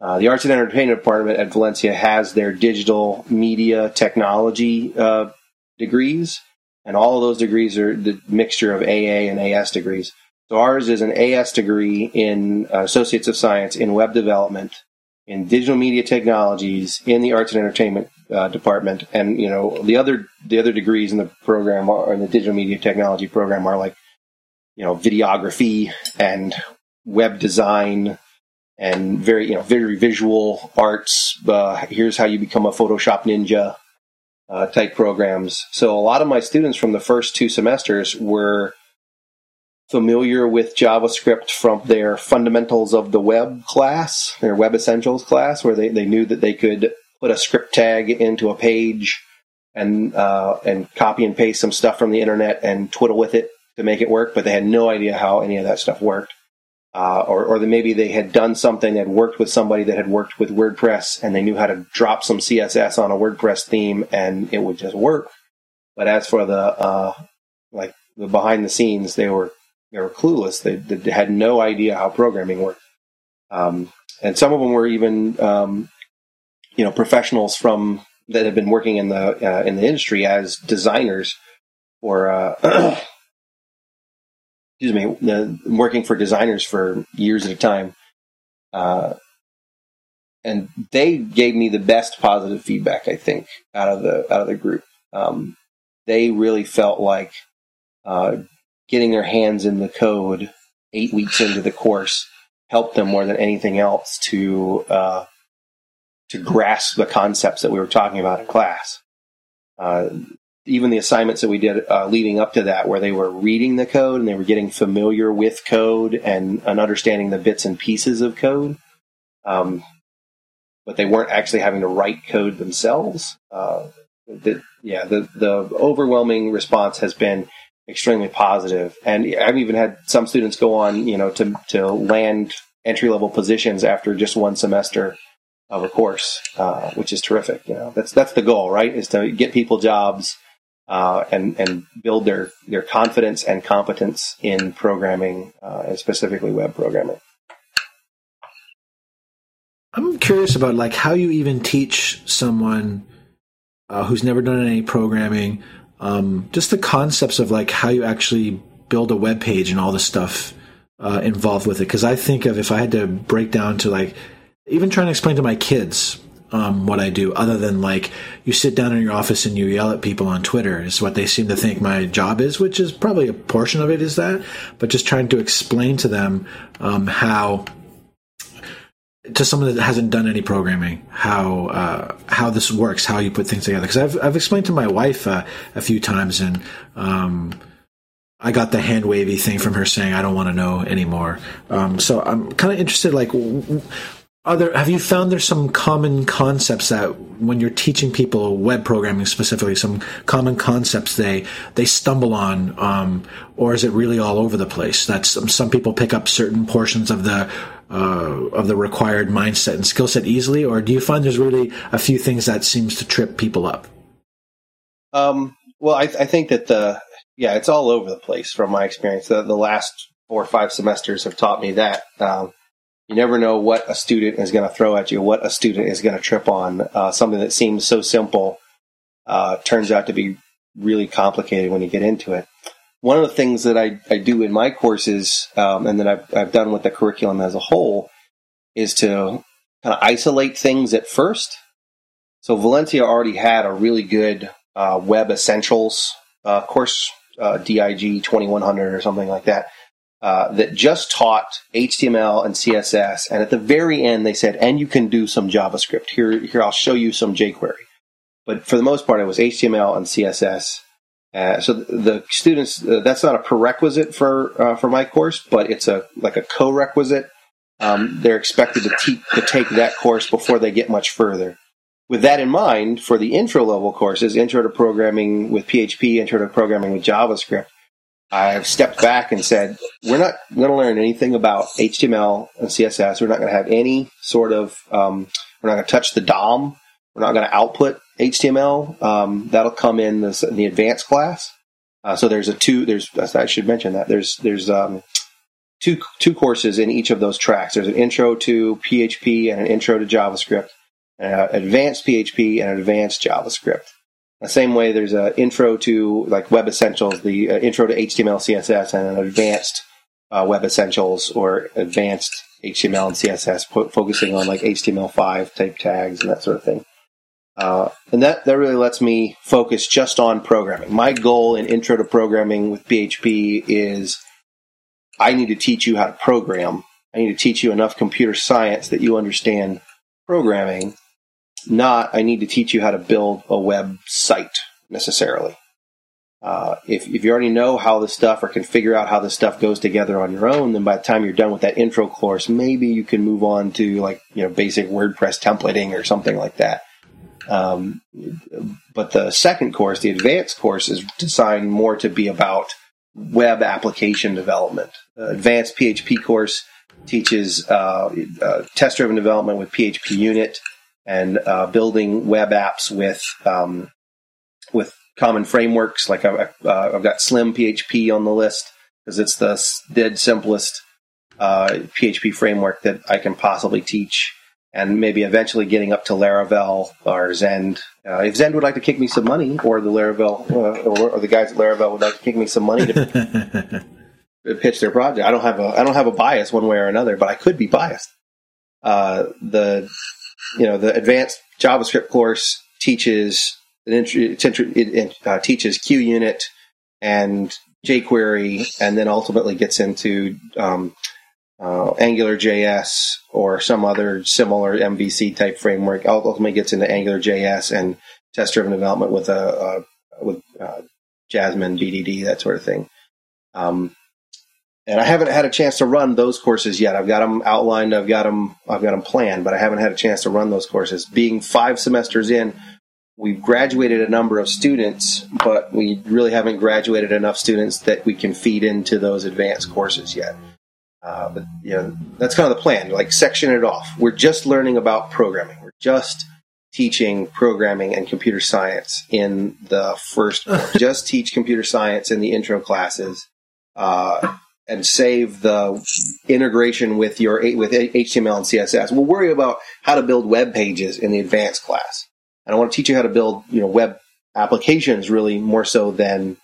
Uh, the arts and entertainment department at Valencia has their digital media technology uh, degrees, and all of those degrees are the mixture of A A and A S degrees. So ours is an A S degree in uh, Associates of Science in web development, in digital media technologies, in the arts and entertainment uh, department, and you know the other the other degrees in the program are, in the digital media technology program are like you know videography and web design and very you know very visual arts. Uh, here's how you become a Photoshop ninja uh, type programs. So a lot of my students from the first two semesters were familiar with JavaScript from their fundamentals of the web class, their web essentials class, where they, they knew that they could put a script tag into a page and uh, and copy and paste some stuff from the internet and twiddle with it to make it work, but they had no idea how any of that stuff worked. Uh, or or maybe they had done something, they had worked with somebody that had worked with WordPress, and they knew how to drop some C S S on a WordPress theme, and it would just work. But as for the uh, like the behind the scenes, they were They were clueless. They, they had no idea how programming worked. Um, and some of them were even, um, you know, professionals from that had been working in the uh, in the industry as designers, or uh, excuse me, uh, working for designers for years at a time. Uh, and they gave me the best positive feedback, I think, out of the out of the group. Um, they really felt like. Uh, Getting their hands in the code eight weeks into the course helped them more than anything else to uh, to grasp the concepts that we were talking about in class. Uh, even the assignments that we did uh, leading up to that, where they were reading the code and they were getting familiar with code and, and understanding the bits and pieces of code, um, but they weren't actually having to write code themselves. Uh, the, yeah, the, the overwhelming response has been extremely positive. And I've even had some students go on, you know, to, to land entry-level positions after just one semester of a course, uh, which is terrific. You know, that's, that's the goal, right? Is to get people jobs, uh, and, and build their, their confidence and competence in programming, uh, and specifically web programming. I'm curious about like how you even teach someone, uh, who's never done any programming, Um, just the concepts of like how you actually build a web page and all the stuff uh, involved with it. Because I think of if I had to break down to like even trying to explain to my kids um, what I do, other than like you sit down in your office and you yell at people on Twitter is what they seem to think my job is, which is probably a portion of it is that. But just trying to explain to them um, how to someone that hasn't done any programming, how uh, how this works, how you put things together. Because I've I've explained to my wife uh, a few times, and um, I got the hand wavy thing from her saying I don't want to know anymore. Um, so I'm kind of interested. Like, are there, have you found there's some common concepts that when you're teaching people web programming specifically, some common concepts they they stumble on, um, or is it really all over the place? That some, some people pick up certain portions of the Uh, of the required mindset and skill set easily, or do you find there's really a few things that seems to trip people up? Um, well, I, I think that the yeah, it's all over the place from my experience. The, the last four or five semesters have taught me that um, you never know what a student is going to throw at you, what a student is going to trip on. Uh, something that seems so simple uh, turns out to be really complicated when you get into it. One of the things that I, I do in my courses um, and that I've, I've done with the curriculum as a whole is to kind of isolate things at first. So Valencia already had a really good uh, web essentials uh, course, uh, D I G twenty-one hundred or something like that. uh, that just taught H T M L and C S S, and at the very end they said, and you can do some JavaScript. Here, here I'll show you some jQuery. But for the most part, it was H T M L and C S S. Uh, so the, the students, uh, that's not a prerequisite for uh, for my course, but it's a like a co-requisite. Um, they're expected to, te to take that course before they get much further. With that in mind, for the intro level courses, intro to programming with P H P, intro to programming with JavaScript, I've stepped back and said, we're not going to learn anything about H T M L and C S S. We're not going to have any sort of, um, we're not going to touch the D O M. We're not going to output H T M L. Um, that'll come in, this, in the advanced class. Uh, so there's a two, there's, I should mention that there's, there's, um, two, two courses in each of those tracks. There's an intro to P H P and an intro to JavaScript, uh, advanced P H P and advanced JavaScript. The same way there's an intro to like Web Essentials, the uh, intro to H T M L, C S S, and an advanced uh, Web Essentials or advanced H T M L and C S S, po focusing on like H T M L five type tags and that sort of thing. Uh, and that, that really lets me focus just on programming. My goal in intro to programming with P H P is I need to teach you how to program. I need to teach you enough computer science that you understand programming. Not, I need to teach you how to build a website necessarily. Uh, if, if you already know how this stuff or can figure out how this stuff goes together on your own, then by the time you're done with that intro course, maybe you can move on to like, you know, basic WordPress templating or something like that. Um, but the second course, the advanced course, is designed more to be about web application development. The advanced P H P course teaches uh, uh, test-driven development with PHPUnit and uh, building web apps with um, with common frameworks. Like I've, uh, I've got Slim P H P on the list because it's the dead simplest uh, P H P framework that I can possibly teach. And maybe eventually getting up to Laravel or Zend. Uh, if Zend would like to kick me some money, or the Laravel, uh, or, or the guys at Laravel would like to kick me some money to, to pitch their project, I don't have a I don't have a bias one way or another, but I could be biased. Uh, the you know the advanced JavaScript course teaches an intro, it uh, teaches QUnit and jQuery, and then ultimately gets into um, Uh, Angular J S or some other similar M V C type framework. Ultimately gets into Angular J S and test-driven development with a uh, with uh, Jasmine, B D D, that sort of thing. Um, and I haven't had a chance to run those courses yet. I've got them outlined. I've got them. I've got them planned, but I haven't had a chance to run those courses. Being five semesters in, we've graduated a number of students, but we really haven't graduated enough students that we can feed into those advanced courses yet. Uh, but you know, that's kind of the plan, like section it off. We're just learning about programming. We're just teaching programming and computer science in the first course. Just teach computer science in the intro classes uh, and save the integration with your with H T M L and C S S. We'll worry about how to build web pages in the advanced class. And I want to teach you how to build you know, web applications really more so than,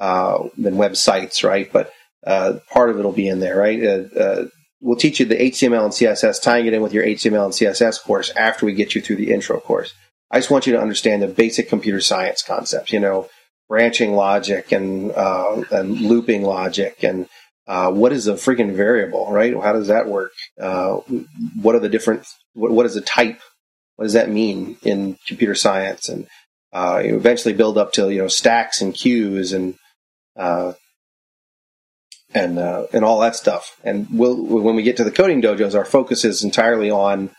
uh, than websites, right? But Uh, part of it will be in there, right? Uh, uh, we'll teach you the H T M L and C S S, tying it in with your H T M L and C S S course after we get you through the intro course. I just want you to understand the basic computer science concepts, you know, branching logic and, uh, and looping logic and uh, what is a freaking variable, right? How does that work? Uh, what are the different, what, what is a type? What does that mean in computer science? And uh, you eventually build up to, you know, stacks and queues and, uh, and uh, and all that stuff. And we'll, when we get to the coding dojos, our focus is entirely on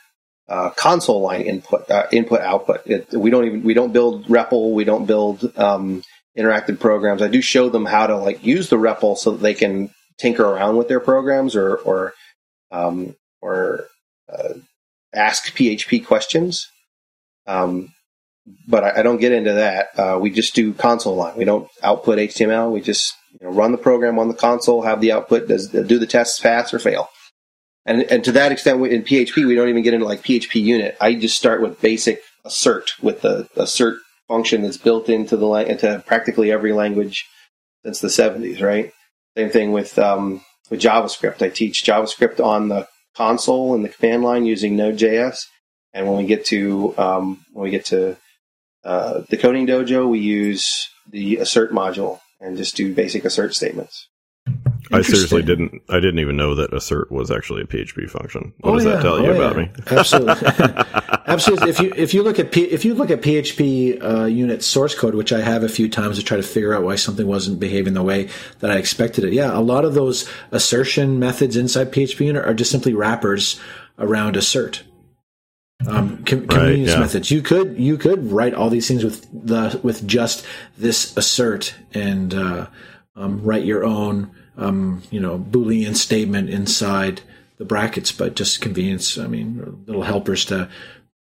uh, console line input, uh, input output. It, we don't even we don't build REPL. We don't build um, interactive programs. I do show them how to like use the REPL so that they can tinker around with their programs or or um, or uh, ask P H P questions. Um, but I, I don't get into that. Uh, we just do console line. We don't output H T M L. We just You know, run the program on the console, have the output, does, do the tests pass or fail. And, and to that extent, in P H P, we don't even get into like PHPUnit. I just start with basic assert, with the assert function that's built into the into practically every language since the seventies, right? Same thing with, um, with JavaScript. I teach JavaScript on the console and the command line using Node J S. And when we get to, um, when we get to uh, the Coding Dojo, we use the assert module and just do basic assert statements. I seriously didn't. I didn't even know that assert was actually a P H P function. What oh, does yeah. that tell oh, you yeah. about me? Absolutely, absolutely. If you if you look at P, if you look at P H P uh, unit source code, which I have a few times to try to figure out why something wasn't behaving the way that I expected it. Yeah, a lot of those assertion methods inside P H P unit are just simply wrappers around assert. Um, com- right, convenience yeah. methods. You could you could write all these things with the with just this assert and uh, um, write your own um, you know Boolean statement inside the brackets. But just convenience. I mean, little helpers to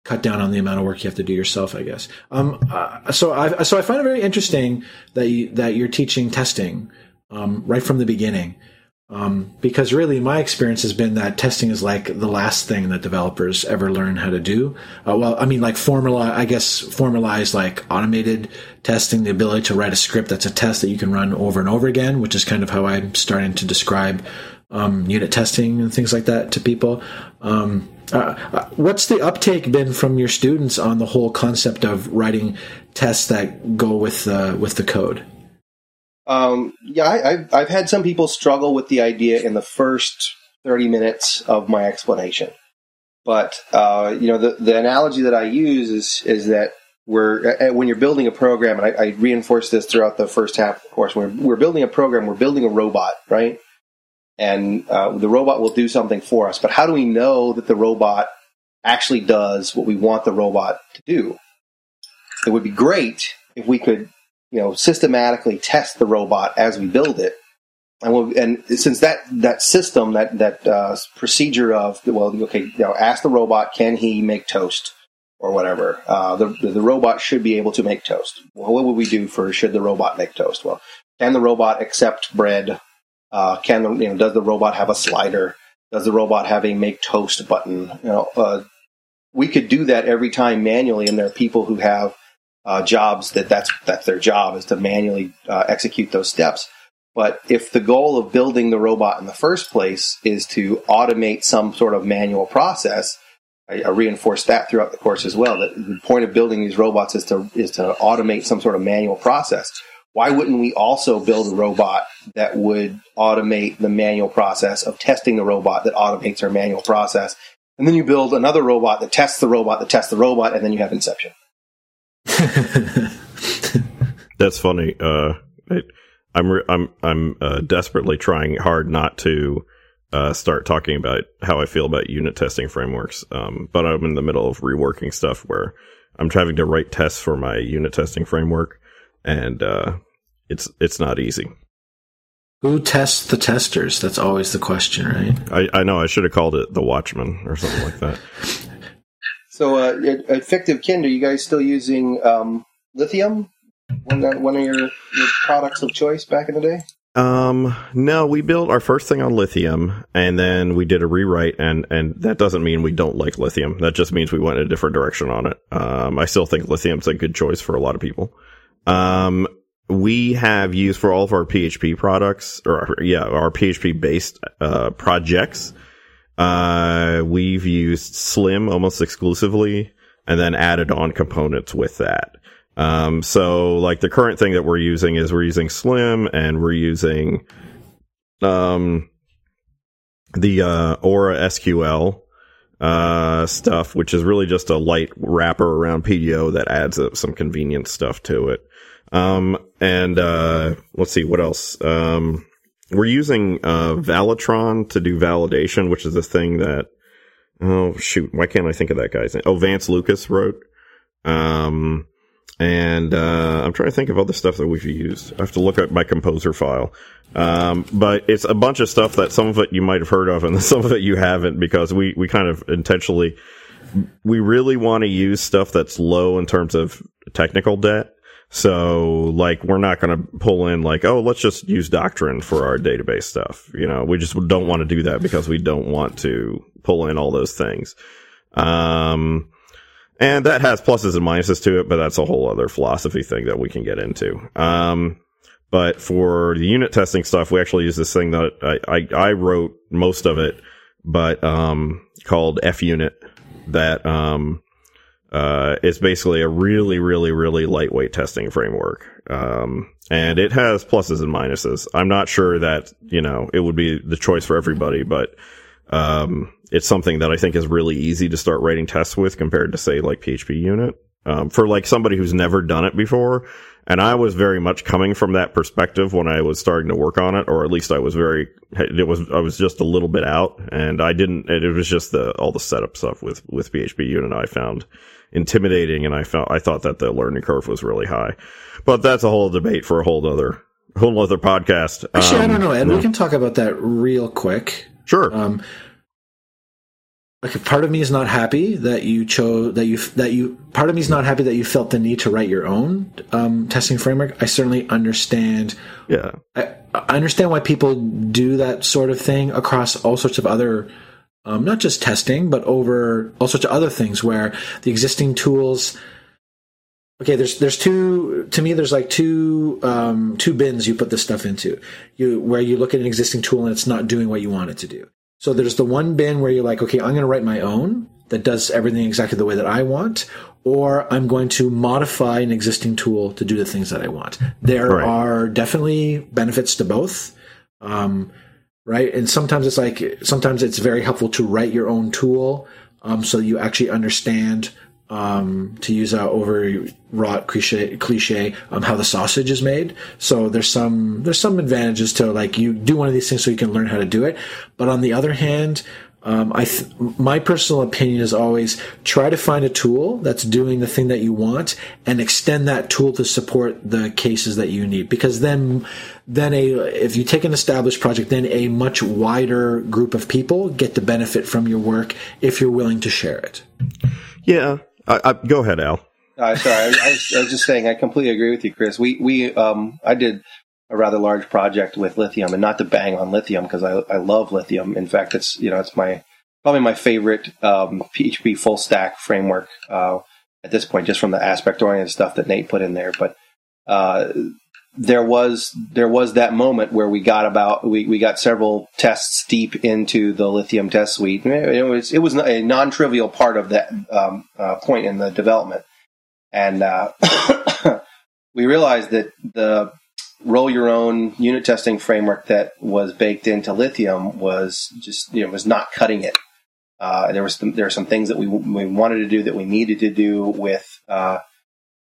cut down on the amount of work you have to do yourself, I guess. Um, uh, so I so I find it very interesting that you, that you're teaching testing um, right from the beginning. Um, because really my experience has been that testing is like the last thing that developers ever learn how to do. Uh, well, I mean, like formalize, I guess formalize like automated testing, the ability to write a script that's a test that you can run over and over again, which is kind of how I'm starting to describe um, unit testing and things like that to people. Um, uh, what's the uptake been from your students on the whole concept of writing tests that go with uh, with the code? Um, yeah, I, I've, I've had some people struggle with the idea in the first thirty minutes of my explanation, but uh, you know the, the analogy that I use is is that we're when you're building a program, and I, I reinforce this throughout the first half of the course. When we're building a program, we're building a robot, right? And uh, the robot will do something for us, but how do we know that the robot actually does what we want the robot to do? It would be great if we could. You know, systematically test the robot as we build it, and we'll, and since that that system that that uh, procedure of well, okay, you know, ask the robot, can he make toast or whatever? Uh, the the robot should be able to make toast. Well, what would we do for should the robot make toast? Well, can the robot accept bread? Uh, can the, you know, does the robot have a slider? Does the robot have a make toast button? You know, uh, we could do that every time manually, and there are people who have. Uh, jobs that that's that's their job is to manually uh, execute those steps. But if the goal of building the robot in the first place is to automate some sort of manual process, I, I reinforce that throughout the course as well. That the point of building these robots is to is to automate some sort of manual process. Why wouldn't we also build a robot that would automate the manual process of testing the robot that automates our manual process, and then you build another robot that tests the robot that tests the robot, and then you have Inception. That's funny. Uh, it, I'm re- I'm I'm uh, desperately trying hard not to uh, start talking about how I feel about unit testing frameworks, um, but I'm in the middle of reworking stuff where I'm trying to write tests for my unit testing framework, and uh, it's it's not easy. Who tests the testers? That's always the question, right? I, I know. I should have called it the Watchman or something like that. So, uh, at, at Fictive Kind, are you guys still using um, Lithium? One, one of your, your products of choice back in the day? Um, no, we built our first thing on Lithium, and then we did a rewrite, and, and that doesn't mean we don't like Lithium. That just means we went in a different direction on it. Um, I still think Lithium's a good choice for a lot of people. Um, we have used for all of our P H P products, or yeah, our P H P-based uh, projects. Uh, we've used Slim almost exclusively and then added on components with that. Um, so like the current thing that we're using is we're using Slim and we're using, um, the, uh, Aura S Q L, uh, stuff, which is really just a light wrapper around P D O that adds up some convenience stuff to it. Um, and, uh, let's see what else. Um, We're using uh, Valotron to do validation, which is a thing that, oh, shoot, why can't I think of that guy's name? Oh, Vance Lucas wrote. Um, and uh, I'm trying to think of other stuff that we've used. I have to look at my composer file. Um, but it's a bunch of stuff that some of it you might have heard of and some of it you haven't because we, we kind of intentionally, we really want to use stuff that's low in terms of technical debt. So, like, we're not going to pull in, like, oh, let's just use Doctrine for our database stuff. You know, we just don't want to do that because we don't want to pull in all those things. Um, and that has pluses and minuses to it, but that's a whole other philosophy thing that we can get into. Um, but for the unit testing stuff, we actually use this thing that I, I, I wrote most of it, but, um, called FUnit that, um, Uh, it's basically a really, really, really lightweight testing framework. Um, and it has pluses and minuses. I'm not sure that, you know, it would be the choice for everybody, but, um, it's something that I think is really easy to start writing tests with compared to, say, like PHPUnit. Um, for like somebody who's never done it before. And I was very much coming from that perspective when I was starting to work on it, or at least I was very, it was, I was just a little bit out, and I didn't, it was just the, all the setup stuff with, with PHPUnit I found intimidating, and I felt, I thought that the learning curve was really high. But that's a whole debate for a whole other, whole other podcast. Actually, um, I don't know, Ed, no. We can talk about that real quick. Sure. Um, Like part of me is not happy that you chose that you that you part of me is not happy that you felt the need to write your own um, testing framework. I certainly understand. Yeah, I, I understand why people do that sort of thing across all sorts of other, um, not just testing, but over all sorts of other things where the existing tools. Okay, there's there's two to me. There's like two um, two bins you put this stuff into. You where you look at an existing tool and it's not doing what you want it to do. So there's the one bin where you're like, okay, I'm going to write my own that does everything exactly the way that I want, or I'm going to modify an existing tool to do the things that I want. There right. are definitely benefits to both, um, right? And sometimes it's like, sometimes it's very helpful to write your own tool um, so you actually understand, um, to use an overwrought cliche, cliche um, how the sausage is made. So there's some there's some advantages to, like, you do one of these things so you can learn how to do it. But on the other hand, um, I th- my personal opinion is always try to find a tool that's doing the thing that you want and extend that tool to support the cases that you need. Because then then a if you take an established project, then a much wider group of people get the benefit from your work if you're willing to share it. Yeah. I, I, go ahead, Al. Uh, sorry, I, I, was, I was just saying I completely agree with you, Chris. We we um I did a rather large project with lithium, and not to bang on lithium because I I love lithium. In fact, it's you know it's my probably my favorite um, P H P full stack framework uh, at this point, just from the aspect oriented stuff that Nate put in there. But uh, there was there was that moment where we got about we, we got several tests deep into the lithium test suite. It was it was a non trivial part of that um, uh, point in the development, and uh, we realized that the roll your own unit testing framework that was baked into lithium was just you know was not cutting it. Uh, there was some, there were some things that we we wanted to do that we needed to do with. Uh,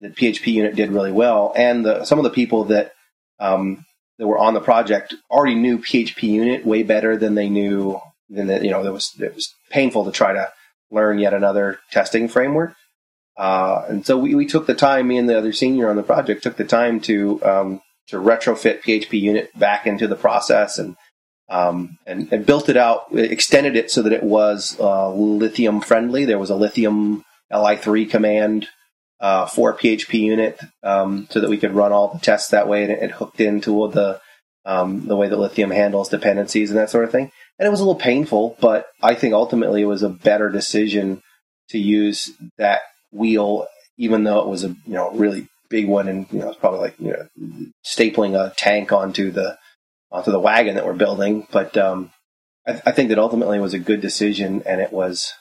that PHPUnit did really well, and the, some of the people that um, that were on the project already knew PHPUnit way better than they knew. Than the, you know, it was it was painful to try to learn yet another testing framework, uh, and so we, we took the time. Me and the other senior on the project took the time to um, to retrofit PHPUnit back into the process and um, and, and built it out, extended it so that it was uh, lithium friendly. There was a lithium L I three command. Uh, for PHPUnit, um, so that we could run all the tests that way, and it, it hooked into the um, the way that Lithium handles dependencies and that sort of thing. And it was a little painful, but I think ultimately it was a better decision to use that wheel, even though it was a you know really big one, and you know it's probably like you know stapling a tank onto the onto the wagon that we're building. But um, I, th- I think that ultimately it was a good decision, and it was.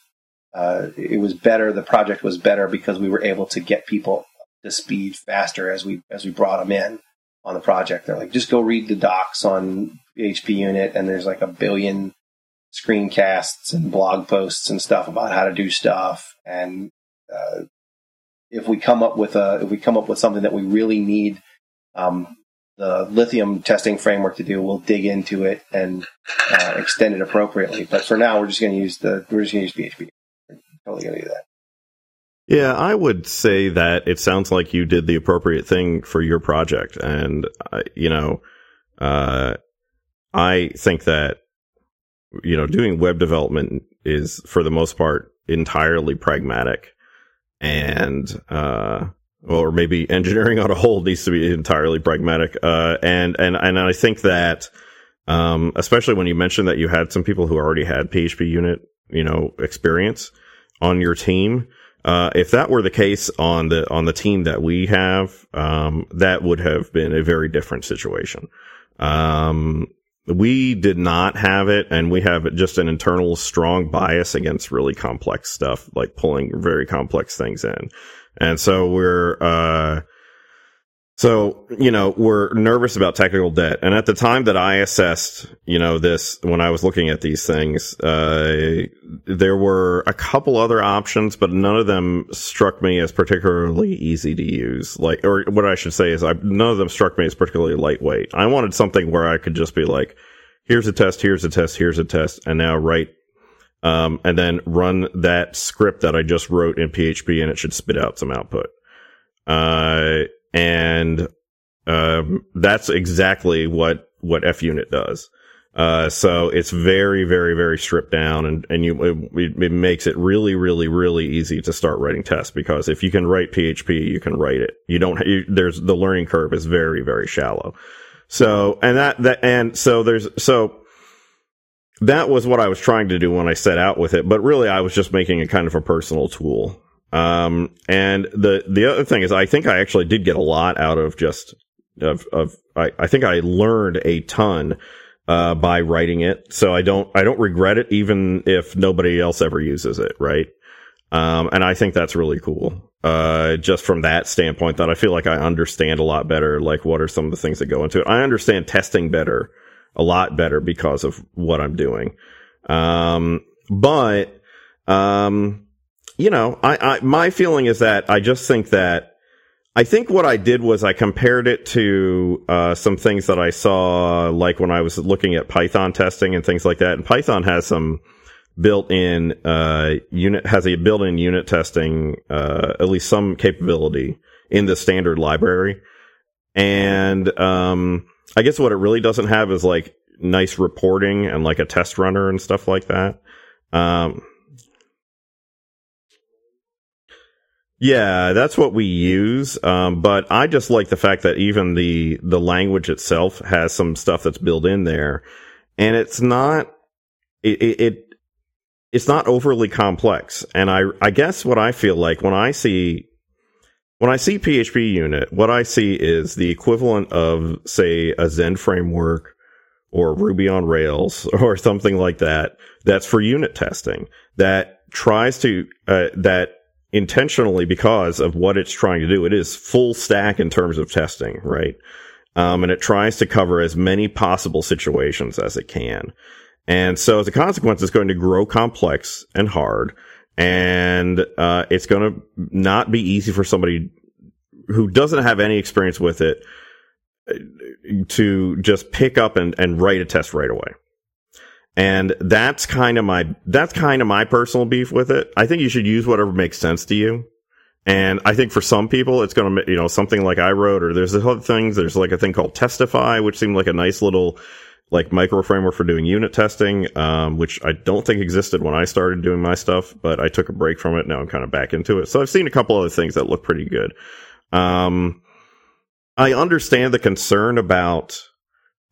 Uh, it was better. The project was better because we were able to get people to speed faster as we as we brought them in on the project. They're like, just go read the docs on PHPUnit, and there's like a billion screencasts and blog posts and stuff about how to do stuff. And uh, if we come up with a if we come up with something that we really need um, the Lithium testing framework to do, we'll dig into it and uh, extend it appropriately. But for now, we're just going to use the we're just going to use PHP. Totally gonna do that. Yeah, I would say that it sounds like you did the appropriate thing for your project, and uh, you know, uh, I think that you know doing web development is for the most part entirely pragmatic, and uh, or maybe engineering on a whole needs to be entirely pragmatic, uh, and and and I think that um, especially when you mentioned that you had some people who already had PHPUnit you know experience. On your team, uh, if that were the case on the on the team that we have, um, that would have been a very different situation. Um, We did not have it, and we have just an internal strong bias against really complex stuff, like pulling very complex things in. And so we're, uh, so, you know, we're nervous about technical debt. And at the time that I assessed, you know, this, when I was looking at these things, uh, there were a couple other options, but none of them struck me as particularly easy to use. Like, or what I should say is I, none of them struck me as particularly lightweight. I wanted something where I could just be like, here's a test, here's a test, here's a test, and now write, um, and then run that script that I just wrote in P H P and it should spit out some output. Uh, And um, that's exactly what, what FUnit does. Uh, so it's very, very, very stripped down, and, and you, it, it makes it really, really, really easy to start writing tests, because if you can write P H P, you can write it. You don't, you, there's, the learning curve is very, very shallow. So, and that, that, and so there's, so that was what I was trying to do when I set out with it, but really I was just making it kind of a personal tool. Um, and the, the other thing is, I think I actually did get a lot out of just, of, of, I, I think I learned a ton, uh, by writing it. So I don't, I don't regret it, even if nobody else ever uses it, right? Um, and I think that's really cool. Uh, just from that standpoint, that I feel like I understand a lot better, like what are some of the things that go into it. I understand testing better, a lot better, because of what I'm doing. Um, but, um, You know, I, I, my feeling is that I just think that, I think what I did was I compared it to, uh, some things that I saw, like when I was looking at Python testing and things like that. And Python has some built-in, uh, unit, has a built-in unit testing, uh, at least some capability in the standard library. And, um, I guess what it really doesn't have is like nice reporting and like a test runner and stuff like that. Um, Yeah, that's what we use, um, but I just like the fact that even the the language itself has some stuff that's built in there, and it's not it, it it's not overly complex. And I I guess what I feel like when I see when I see PHPUnit, what I see is the equivalent of, say, a Zend framework or Ruby on Rails or something like that. That's for unit testing. That tries to uh, that. intentionally, because of what it's trying to do, it is full stack in terms of testing, right? Um, and it tries to cover as many possible situations as it can. And so as a consequence, it's going to grow complex and hard, and uh, it's going to not be easy for somebody who doesn't have any experience with it to just pick up and, and write a test right away. And that's kind of my, that's kind of my personal beef with it. I think you should use whatever makes sense to you. And I think for some people, it's going to, you know, something like I wrote, or there's other things, there's like a thing called Testify, which seemed like a nice little, like micro framework for doing unit testing, um, which I don't think existed when I started doing my stuff, but I took a break from it. Now I'm kind of back into it. So I've seen a couple other things that look pretty good. Um, I understand the concern about,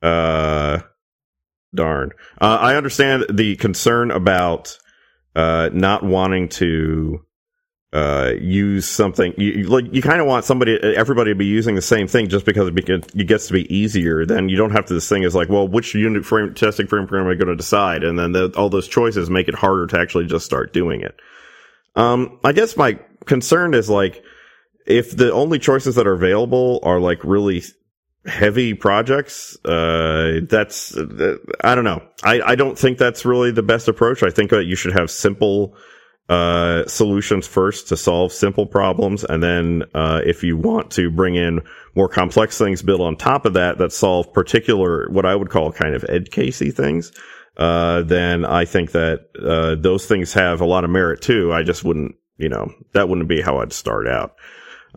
uh, Darn. Uh, I understand the concern about uh, not wanting to uh, use something. You, like you kind of want somebody, everybody to be using the same thing, just because it gets to be easier. Then you don't have to. This thing is like, well, which unit frame testing framework am I going to decide? And then the, all those choices make it harder to actually just start doing it. Um, I guess my concern is like, if the only choices that are available are like really heavy projects, uh that's uh, I don't know, I I don't think that's really the best approach. I think that you should have simple uh solutions first to solve simple problems, and then uh if you want to bring in more complex things built on top of that that solve particular, what I would call kind of edge casey things, uh then I think that uh those things have a lot of merit too. I just wouldn't, you know, that wouldn't be how I'd start out.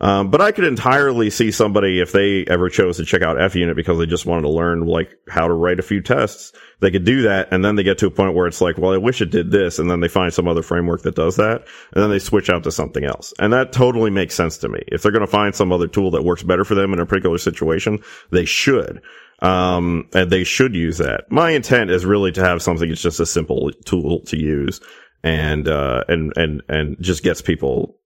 Um, but I could entirely see somebody, if they ever chose to check out FUnit because they just wanted to learn, like, how to write a few tests, they could do that, and then they get to a point where it's like, well, I wish it did this, and then they find some other framework that does that, and then they switch out to something else. And that totally makes sense to me. If they're going to find some other tool that works better for them in a particular situation, they should. Um, and they should use that. My intent is really to have something that's just a simple tool to use, and, uh, and, and, and just gets people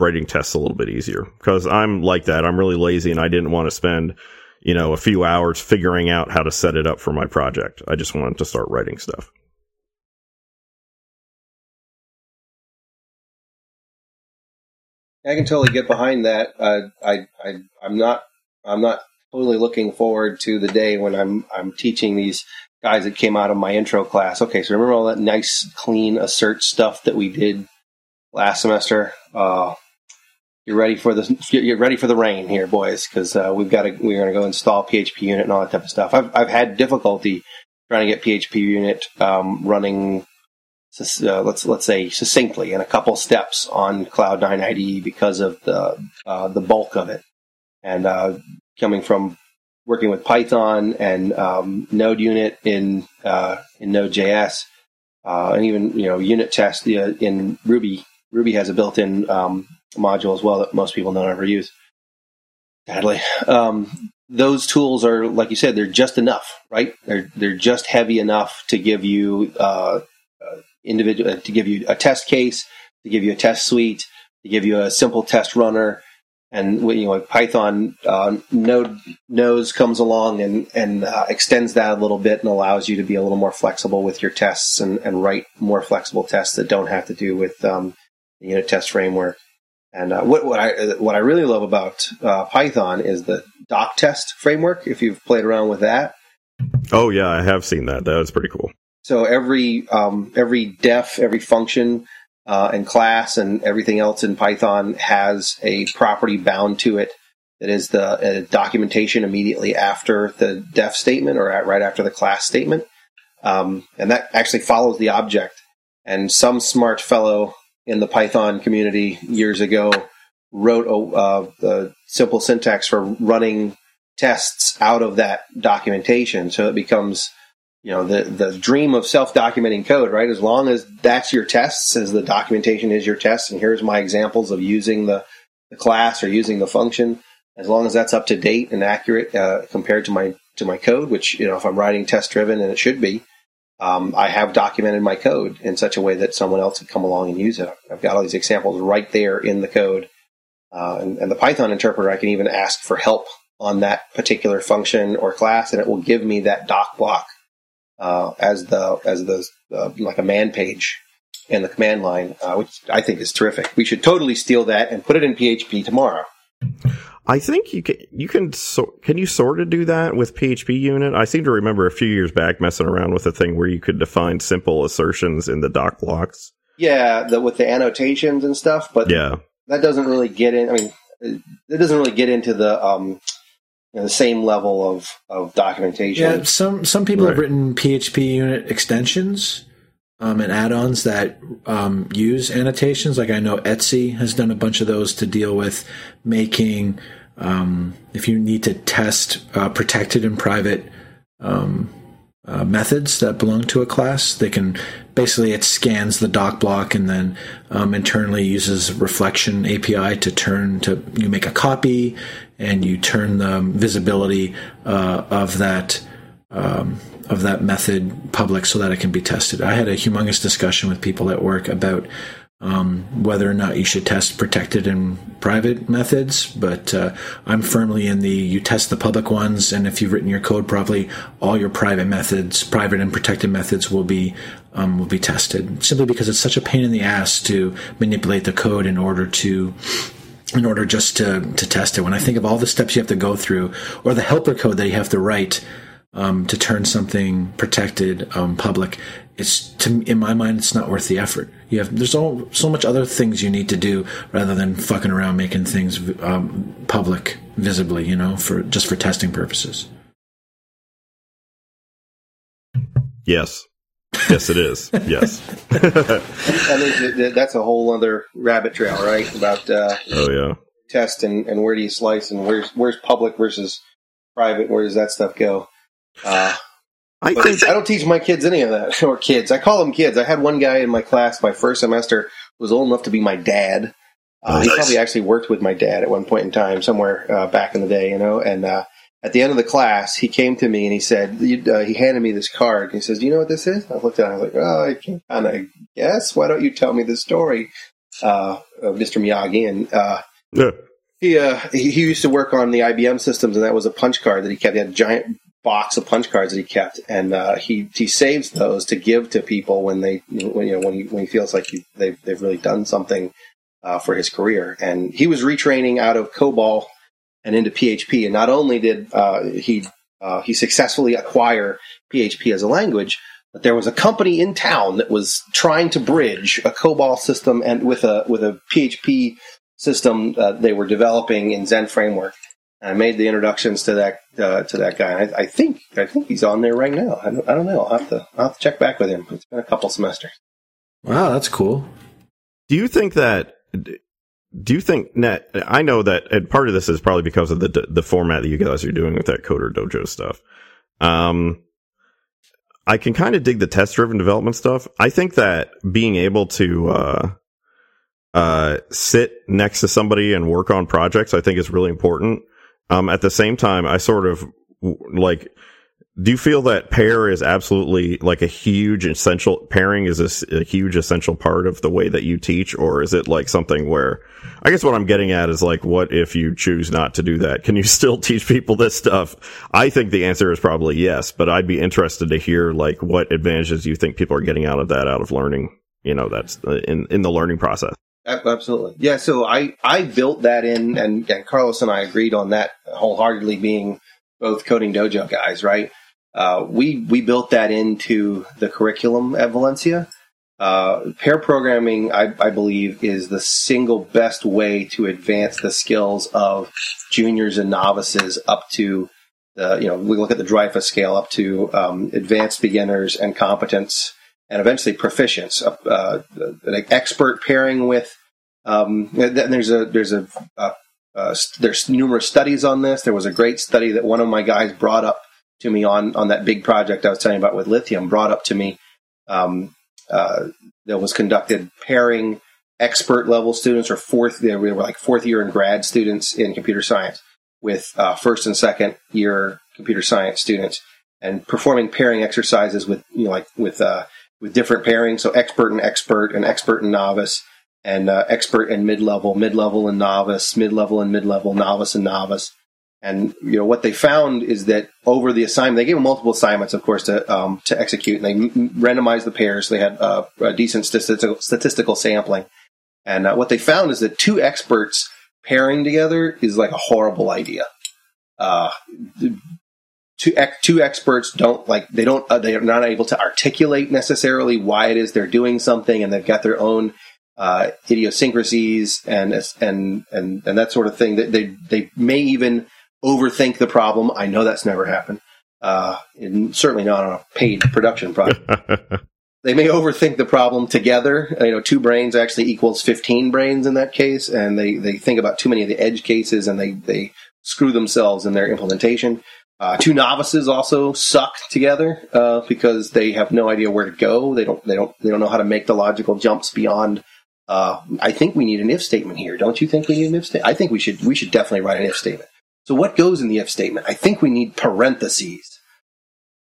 writing tests a little bit easier, because I'm like that. I'm really lazy, and I didn't want to spend, you know, a few hours figuring out how to set it up for my project. I just wanted to start writing stuff. I can totally get behind that. Uh, I, I, I'm not, I'm not totally looking forward to the day when I'm, I'm teaching these guys that came out of my intro class. Okay, so remember all that nice, clean assert stuff that we did last semester? Uh, you're ready for the, you're ready for the rain here, boys, because uh, we've got to, we're going to go install PHPUnit and all that type of stuff. I've, I've had difficulty trying to get PHPUnit um, running. Uh, let's let's say succinctly in a couple steps on Cloud nine I D E because of the uh, the bulk of it, and uh, coming from working with Python and um, Node unit in uh, in Node.js, uh, and even you know unit test in Ruby. Ruby has a built-in um, module as well that most people don't ever use. Sadly, um, those tools are, like you said, they're just enough, right? They're they're just heavy enough to give you. Uh, individual to give you a test case, to give you a test suite, to give you a simple test runner. And you know, Python uh, node nose comes along and, and uh, extends that a little bit and allows you to be a little more flexible with your tests and, and write more flexible tests that don't have to do with um, the unit test framework. And uh, what, what I what I really love about uh, Python is the doc test framework, if you've played around with that. Oh, yeah, I have seen that. That was pretty cool. So every um, every def, every function uh, and class and everything else in Python has a property bound to it that is the uh, documentation immediately after the def statement or at, right after the class statement. Um, and that actually follows the object. And some smart fellow in the Python community years ago wrote a, uh, the simple syntax for running tests out of that documentation. So it becomes... You know, the, the dream of self-documenting code, right? As long as that's your tests, as the documentation is your tests, and here's my examples of using the, the class or using the function, as long as that's up to date and accurate uh, compared to my to my code, which, you know, if I'm writing test-driven, and it should be, um, I have documented my code in such a way that someone else could come along and use it. I've got all these examples right there in the code. Uh, and, and the Python interpreter, I can even ask for help on that particular function or class, and it will give me that doc block. Uh, as the as the uh, like a man page in the command line, uh, which I think is terrific. We should totally steal that and put it in P H P tomorrow. I think you can you can so, can you sort of do that with PHPUnit? I seem to remember a few years back messing around with a thing where you could define simple assertions in the doc blocks. Yeah, the, with the annotations and stuff. But yeah, that doesn't really get in. I mean, it doesn't really get into the. Um, the same level of, of documentation. Yeah, some some people right. have written PHPUnit extensions um, and add-ons that um, use annotations. Like I know Etsy has done a bunch of those to deal with making, um, if you need to test uh, protected and private um, uh, methods that belong to a class, they can basically it scans the doc block and then um, internally uses Reflection A P I to turn to, you make a copy, and you turn the visibility uh, of that um, of that method public so that it can be tested. I had a humongous discussion with people at work about um, whether or not you should test protected and private methods, but uh, I'm firmly in the you test the public ones, and if you've written your code properly, all your private methods, private and protected methods, will be um, will be tested. Simply because it's such a pain in the ass to manipulate the code in order to. in order just to, to test it. When I think of all the steps you have to go through or the helper code that you have to write um, to turn something protected um, public, it's to, in my mind, it's not worth the effort. You have There's all, so much other things you need to do rather than fucking around making things um, public visibly, you know, for just for testing purposes. Yes. Yes, it is. Yes. And that's a whole other rabbit trail, right? About uh, oh yeah, test and, and where do you slice and where's where's public versus private? Where does that stuff go? Uh, I think I don't teach my kids any of that. Or kids, I call them kids. I had one guy in my class my first semester who was old enough to be my dad. Uh, nice. He probably actually worked with my dad at one point in time somewhere uh, back in the day, you know, and. Uh, At the end of the class, he came to me and he said, uh, he handed me this card. He says, do you know what this is? I looked at it and I was like, oh, I can't kind of guess. Why don't you tell me the story uh, of Mister Miyagi? And uh, yeah. He uh, he, he used to work on the I B M systems, and that was a punch card that he kept. He had a giant box of punch cards that he kept, and uh, he he saves those to give to people when they when you know when he when he feels like he, they've they've really done something uh, for his career. And he was retraining out of COBOL and into P H P, and not only did uh, he uh, he successfully acquire P H P as a language, but there was a company in town that was trying to bridge a COBOL system and with a with a P H P system uh, they were developing in Zend framework. And I made the introductions to that uh, to that guy. And I, I think I think he's on there right now. I don't, I don't know. I'll have to I'll have to check back with him. It's been a couple semesters. Wow, that's cool. Do you think that? Do you think Nat? I know that, and part of this is probably because of the the format that you guys are doing with that Coder Dojo stuff. Um, I can kind of dig the test-driven development stuff. I think that being able to uh, uh, sit next to somebody and work on projects, I think, is really important. Um, at the same time, I sort of like. Do you feel that pair is absolutely like a huge essential pairing is a, a huge essential part of the way that you teach, or is it like something where I guess what I'm getting at is like, what if you choose not to do that? Can you still teach people this stuff? I think the answer is probably yes, but I'd be interested to hear like what advantages you think people are getting out of that, out of learning, you know, that's in, in the learning process. Absolutely. Yeah. So I, I built that in and, and Carlos and I agreed on that wholeheartedly, being both Coding Dojo guys, right? Uh, we, we built that into the curriculum at Valencia. Uh, pair programming, I, I believe, is the single best way to advance the skills of juniors and novices up to the, you know, we look at the Dreyfus scale up to um, advanced beginners and competence and eventually proficients. Uh, uh, an expert pairing with, um, there's a, there's a, uh, uh, there's numerous studies on this. There was a great study that one of my guys brought up to me on, on that big project I was telling you about with lithium, brought up to me um, uh, that was conducted pairing expert level students or fourth, they were like fourth year and grad students in computer science with uh, first and second year computer science students, and performing pairing exercises with, you know, like with uh, with different pairings. So expert and expert and expert and novice and uh, expert and mid-level, mid-level and novice, mid-level and mid-level, novice and novice. And, you know, what they found is that over the assignment, they gave them multiple assignments, of course, to um, to execute, and they m- randomized the pairs. They had uh, a decent statistical, statistical sampling. And uh, what they found is that two experts pairing together is like a horrible idea. Uh, two, ex- two experts don't like, they don't, uh, they are not able to articulate necessarily why it is they're doing something, and they've got their own uh, idiosyncrasies and, and, and, and that sort of thing. That they, they may even overthink the problem. I know that's never happened, uh, and certainly not on a paid production project. They may overthink the problem together. You know, two brains actually equals fifteen brains in that case, and they, they think about too many of the edge cases, and they, they screw themselves in their implementation. Uh, two novices also suck together uh, because they have no idea where to go. They don't they don't they don't know how to make the logical jumps beyond. Uh, I think we need an if statement here. Don't you think we need an if statement? I think we should we should definitely write an if statement. So what goes in the if statement? I think we need parentheses.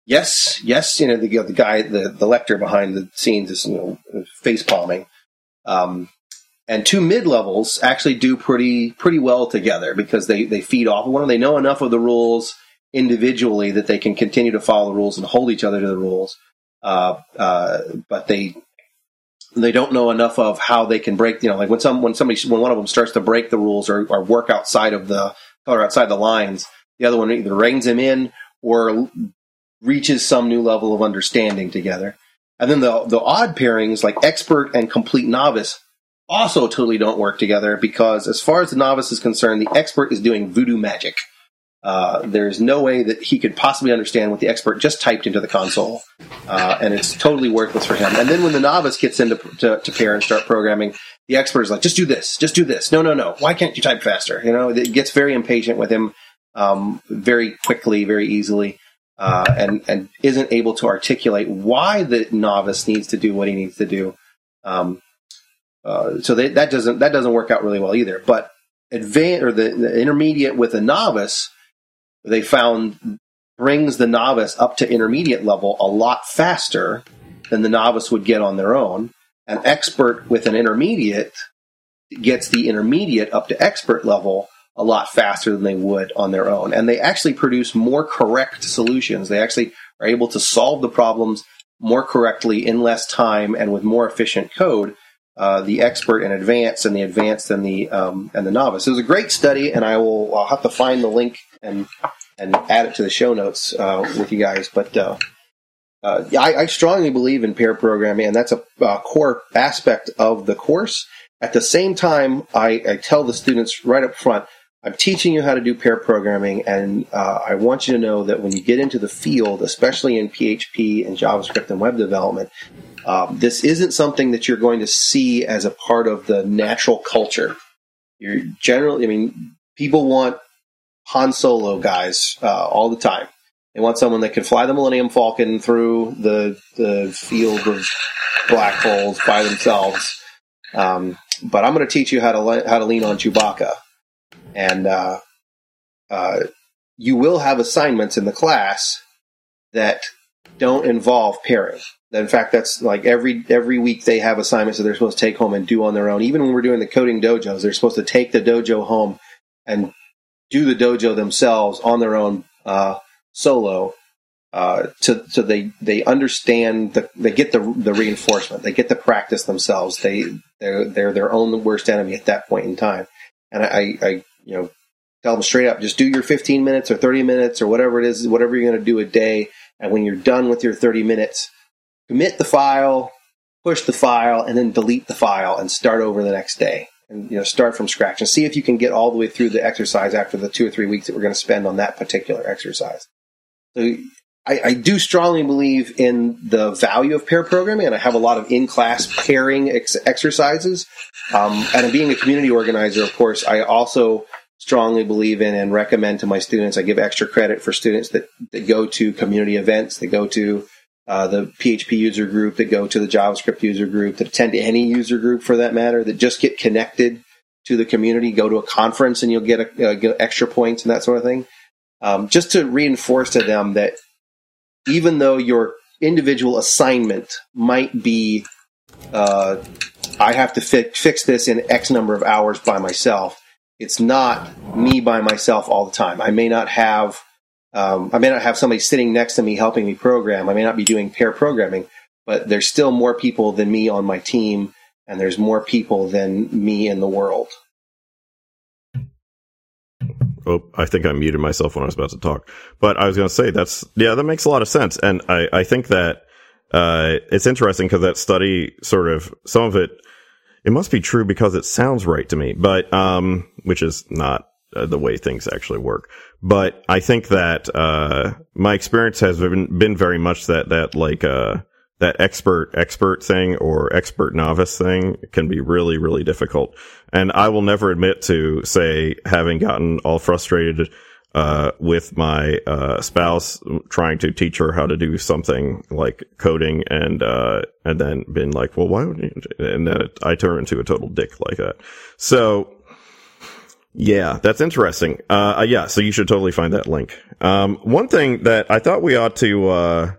Yes, yes, you know, the, the guy, the, the lector behind the scenes is, you know, face-palming. Um, and two mid-levels actually do pretty pretty well together because they, they feed off of one another. They know enough of the rules individually that they can continue to follow the rules and hold each other to the rules. Uh, uh, but they they don't know enough of how they can break, you know, like when some when somebody when one of them starts to break the rules or, or work outside of the color outside the lines, the other one either reins him in or reaches some new level of understanding together. And then the the odd pairings, like expert and complete novice, also totally don't work together because as far as the novice is concerned, the expert is doing voodoo magic. Uh, there's no way that he could possibly understand what the expert just typed into the console, uh, and it's totally worthless for him. And then when the novice gets into to, to pair and start programming, the expert is like, just do this, just do this. No, no, no. Why can't you type faster? You know, it gets very impatient with him um, very quickly, very easily, uh, and, and isn't able to articulate why the novice needs to do what he needs to do. Um, uh, so they, that doesn't that doesn't work out really well either. But advanced or the, the intermediate with a novice, they found brings the novice up to intermediate level a lot faster than the novice would get on their own. An expert with an intermediate gets the intermediate up to expert level a lot faster than they would on their own. And they actually produce more correct solutions. They actually are able to solve the problems more correctly in less time and with more efficient code. Uh, the expert and advanced, and the advanced and the um, and the novice. It was a great study, and I will I'll have to find the link and and add it to the show notes uh, with you guys. But uh, uh, I, I strongly believe in pair programming, and that's a, a core aspect of the course. At the same time, I, I tell the students right up front, I'm teaching you how to do pair programming, and uh, I want you to know that when you get into the field, especially in P H P and JavaScript and web development, um, this isn't something that you're going to see as a part of the natural culture. You're generally, I mean, people want Han Solo guys uh, all the time. They want someone that can fly the Millennium Falcon through the the field of black holes by themselves. Um, but I'm going to teach you how to le- how to lean on Chewbacca. And uh, uh, you will have assignments in the class that don't involve pairing. In fact, that's like every every week they have assignments that they're supposed to take home and do on their own. Even when we're doing the coding dojos, they're supposed to take the dojo home and do the dojo themselves on their own uh, solo. Uh, to, so they, they understand, the, they get the the reinforcement. They get to practice themselves. They, they're, they're their own worst enemy at that point in time. And I, I, you know, tell them straight up, just do your fifteen minutes or thirty minutes or whatever it is, whatever you're going to do a day. And when you're done with your thirty minutes, commit the file, push the file, and then delete the file and start over the next day. And, you know, start from scratch and see if you can get all the way through the exercise after the two or three weeks that we're going to spend on that particular exercise. So I, I do strongly believe in the value of pair programming, and I have a lot of in-class pairing ex- exercises. Um, and being a community organizer, of course, I also strongly believe in and recommend to my students. I give extra credit for students that, that go to community events, that go to uh, the P H P user group, that go to the JavaScript user group, that attend any user group for that matter, that just get connected to the community, go to a conference and you'll get, a, uh, get extra points and that sort of thing. Um, just to reinforce to them that even though your individual assignment might be, uh, I have to fi- fix this in X number of hours by myself, it's not me by myself all the time. I may not have, um, I may not have somebody sitting next to me helping me program. I may not be doing pair programming, but there's still more people than me on my team, and there's more people than me in the world. Oh, I think I muted myself when I was about to talk, but I was going to say that's, yeah, that makes a lot of sense. And I, I think that, uh, it's interesting because that study sort of, some of it, it must be true because it sounds right to me, but, um, which is not uh, the way things actually work. But I think that, uh, my experience has been, been very much that, that like, uh, that expert expert thing or expert novice thing can be really, really difficult. And I will never admit to, say, having gotten all frustrated uh with my uh spouse trying to teach her how to do something like coding and uh and then been like, well, why would you? And then it, I turn into a total dick like that. So yeah, that's interesting. Uh yeah, so you should totally find that link. Um one thing that I thought we ought to uh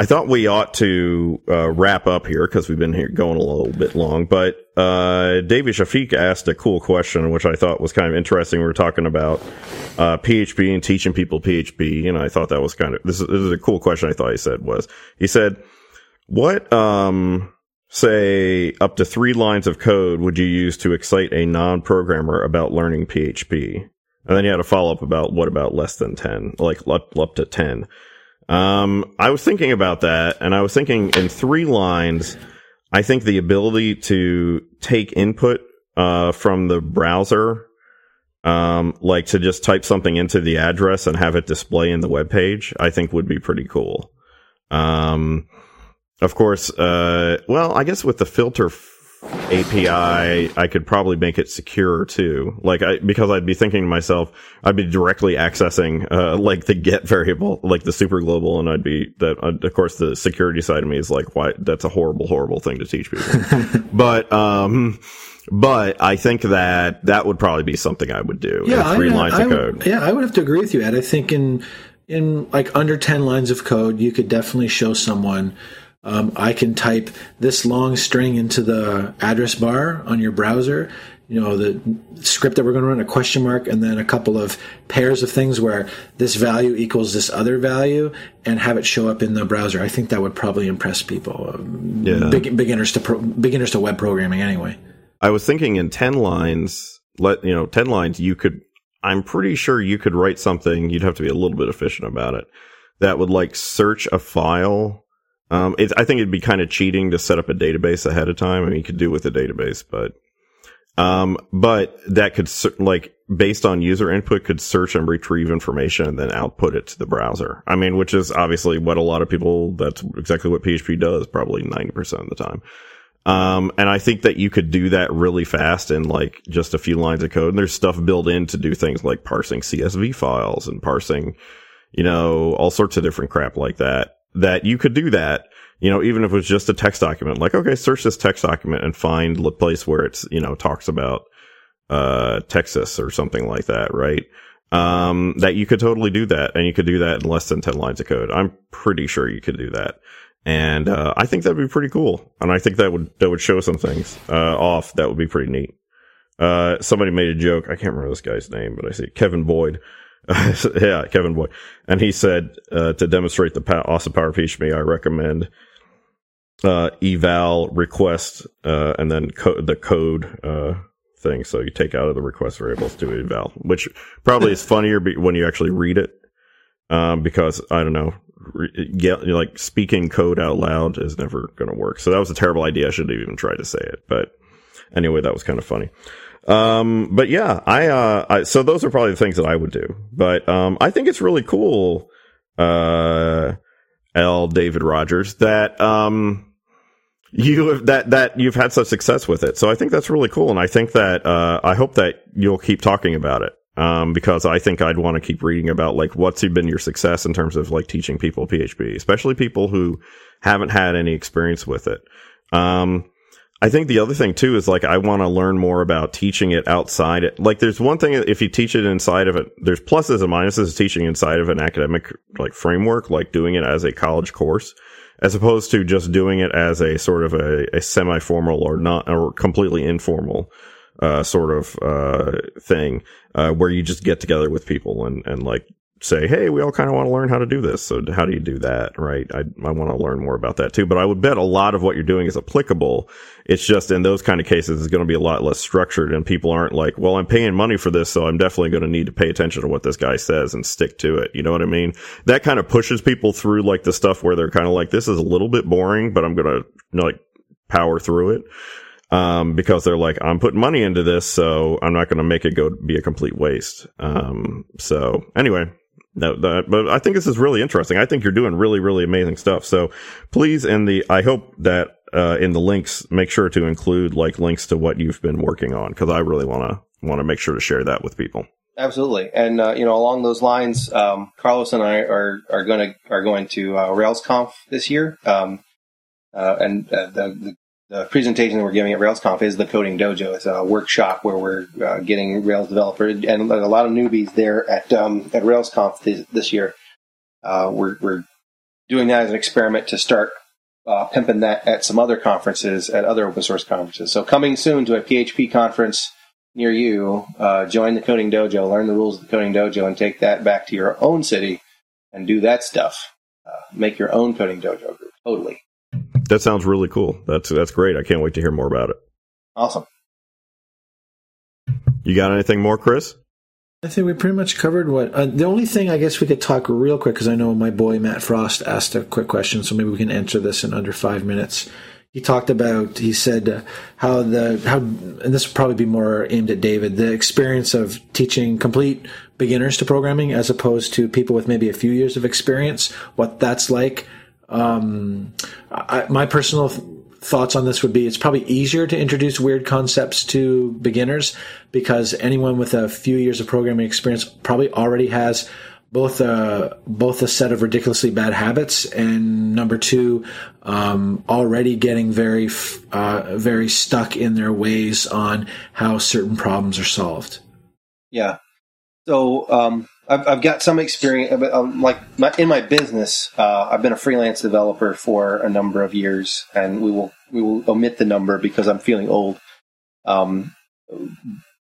I thought we ought to uh, wrap up here because we've been here going a little bit long. But uh, David Shafiq asked a cool question, which I thought was kind of interesting. We were talking about uh, P H P and teaching people P H P, and I thought that was kind of this is, this is a cool question. I thought he said was he said, "What um, say up to three lines of code would you use to excite a non-programmer about learning P H P?" And then he had a follow up about what about less than ten, like up, up to ten. Um, I was thinking about that, and I was thinking in three lines, I think the ability to take input, uh, from the browser, um, like to just type something into the address and have it display in the web page, I think would be pretty cool. Um, of course, uh, well, I guess with the filter A P I, I could probably make it secure too. Like I, because I'd be thinking to myself, I'd be directly accessing, uh, like the get variable, like the super global. And I'd be that, uh, of course, the security side of me is like, why that's a horrible, horrible thing to teach people. but, um, but I think that that would probably be something I would do. Yeah. In three I, lines I, of I would, code. Yeah. I would have to agree with you, Ed. I think in, in like under ten lines of code, you could definitely show someone, Um, I can type this long string into the address bar on your browser. you know, the script that we're going to run, a question mark, and then a couple of pairs of things where this value equals this other value, and have it show up in the browser. I think that would probably impress people, yeah. Big, beginners to pro, beginners to web programming anyway. I was thinking in ten lines, let you know, ten lines, you could, I'm pretty sure you could write something, you'd have to be a little bit efficient about it, that would like search a file. Um, it, I think it'd be kind of cheating to set up a database ahead of time. I mean, you could do with a database, but, um, but that could like based on user input could search and retrieve information and then output it to the browser. I mean, which is obviously what a lot of people, that's exactly what P H P does probably ninety percent of the time. Um, and I think that you could do that really fast in like just a few lines of code. And there's stuff built in to do things like parsing C S V files and parsing, you know, all sorts of different crap like that, that you could do that, you know, even if it was just a text document, like, okay, search this text document and find the place where it's, you know, talks about, uh, Texas or something like that. Right. Um, that you could totally do that. And you could do that in less than ten lines of code. I'm pretty sure you could do that. And uh, I think that'd be pretty cool, and I think that would that would show some things uh, off. That would be pretty neat. Uh, somebody made a joke. I can't remember this guy's name, but I see Kevin Boyd. Yeah, Kevin Boyd, and he said uh, to demonstrate the pow- awesome power of P H P, I recommend uh, eval request uh, and then co- the code uh, thing. So you take out of the request variables to eval, which probably is funnier when you actually read it, um, because I don't know. Yeah, like speaking code out loud is never going to work. So that was a terrible idea. I shouldn't have even tried to say it. But anyway, that was kind of funny. Um, but yeah, I, uh, I, so those are probably the things that I would do. But, um, I think it's really cool, uh, Al David Rogers, that, um, you have that, that you've had such success with it. So I think that's really cool. And I think that, uh, I hope that you'll keep talking about it. Um, because I think I'd want to keep reading about like what's been your success in terms of like teaching people P H P, especially people who haven't had any experience with it. Um, I think the other thing too is like I want to learn more about teaching it outside. It. Like there's one thing if you teach it inside of it, there's pluses and minuses to teaching inside of an academic like framework, like doing it as a college course, as opposed to just doing it as a sort of a, a semi-formal or not or completely informal. Uh, sort of, uh, thing, uh, where you just get together with people and, and like say, hey, we all kind of want to learn how to do this. So how do you do that? Right. I, I want to learn more about that too, but I would bet a lot of what you're doing is applicable. It's just in those kind of cases, it's going to be a lot less structured and people aren't like, well, I'm paying money for this. So I'm definitely going to need to pay attention to what this guy says and stick to it. You know what I mean? That kind of pushes people through like the stuff where they're kind of like, this is a little bit boring, but I'm going to you know, like power through it. Um, because they're like, I'm putting money into this, so I'm not going to make it go be a complete waste. Um, so anyway, that, that, but I think this is really interesting. I think you're doing really, really amazing stuff. So please, in the, I hope that, uh, in the links, make sure to include like links to what you've been working on. Cause I really want to, want to make sure to share that with people. Absolutely. And, uh, you know, along those lines, um, Carlos and I are, are going to, are going to, uh, RailsConf this year. Um, uh, and, uh, the, the The presentation that we're giving at RailsConf is the Coding Dojo. It's a workshop where we're uh, getting Rails developers and a lot of newbies there at um, at RailsConf this, this year. Uh, we're we're doing that as an experiment to start uh, pimping that at some other conferences, at other open source conferences. So coming soon to a P H P conference near you, uh, join the Coding Dojo, learn the rules of the Coding Dojo, and take that back to your own city and do that stuff. Uh, make your own Coding Dojo group, totally. That sounds really cool. That's that's great. I can't wait to hear more about it. Awesome. You got anything more, Chris? I think we pretty much covered what... Uh, the only thing I guess we could talk real quick, because I know my boy Matt Frost asked a quick question, so maybe we can answer this in under five minutes. He talked about, he said uh, how the... how, and this would probably be more aimed at David, the experience of teaching complete beginners to programming as opposed to people with maybe a few years of experience, what that's like. Um, I, my personal th- thoughts on this would be it's probably easier to introduce weird concepts to beginners because anyone with a few years of programming experience probably already has both a, both a set of ridiculously bad habits and number two, um, already getting very, uh, very stuck in their ways on how certain problems are solved. Yeah. So, um, I've, I've got some experience, um, like my, in my business, uh, I've been a freelance developer for a number of years, and we will we will omit the number because I'm feeling old. Um,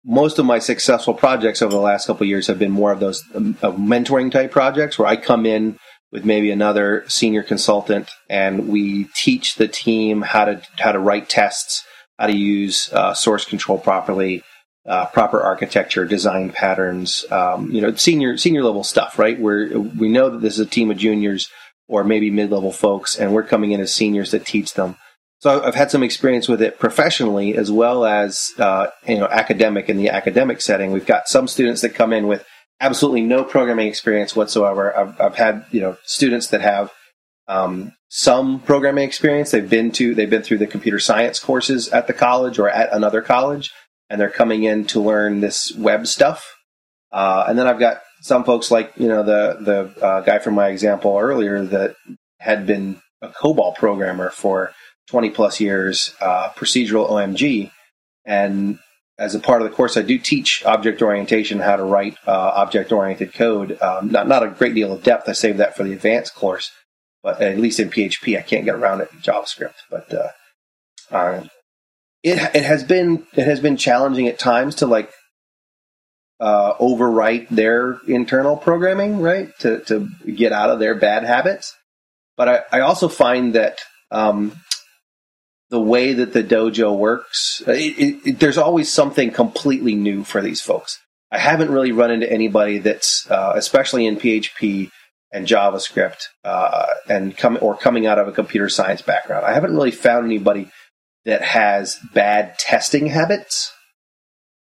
most of my successful projects over the last couple of years have been more of those um, of mentoring type projects where I come in with maybe another senior consultant and we teach the team how to how to write tests, how to use uh, source control properly, uh, proper architecture, design patterns, um, you know, senior senior level stuff, right? Where we know that this is a team of juniors or maybe mid-level folks, and we're coming in as seniors that teach them. So I've had some experience with it professionally as well as uh, you know, academic in the academic setting. We've got some students that come in with absolutely no programming experience whatsoever. I've, I've had you know students that have um, some programming experience. They've been to they've been through the computer science courses at the college or at another college, and they're coming in to learn this web stuff. Uh, and then I've got some folks like you know the the uh, guy from my example earlier that had been a COBOL programmer for twenty plus years, uh, procedural O M G. And as a part of the course, I do teach object orientation, how to write uh, object-oriented code. Um, not, not a great deal of depth. I saved that for the advanced course, but at least in P H P, I can't get around it in JavaScript. But uh, uh, it it has been it has been challenging at times to like uh, overwrite their internal programming, right? To to get out of their bad habits. But I, I also find that Um, the way that the dojo works, it, it, it, there's always something completely new for these folks. I haven't really run into anybody that's, uh, especially in P H P and JavaScript, uh, and come or coming out of a computer science background. I haven't really found anybody that has bad testing habits,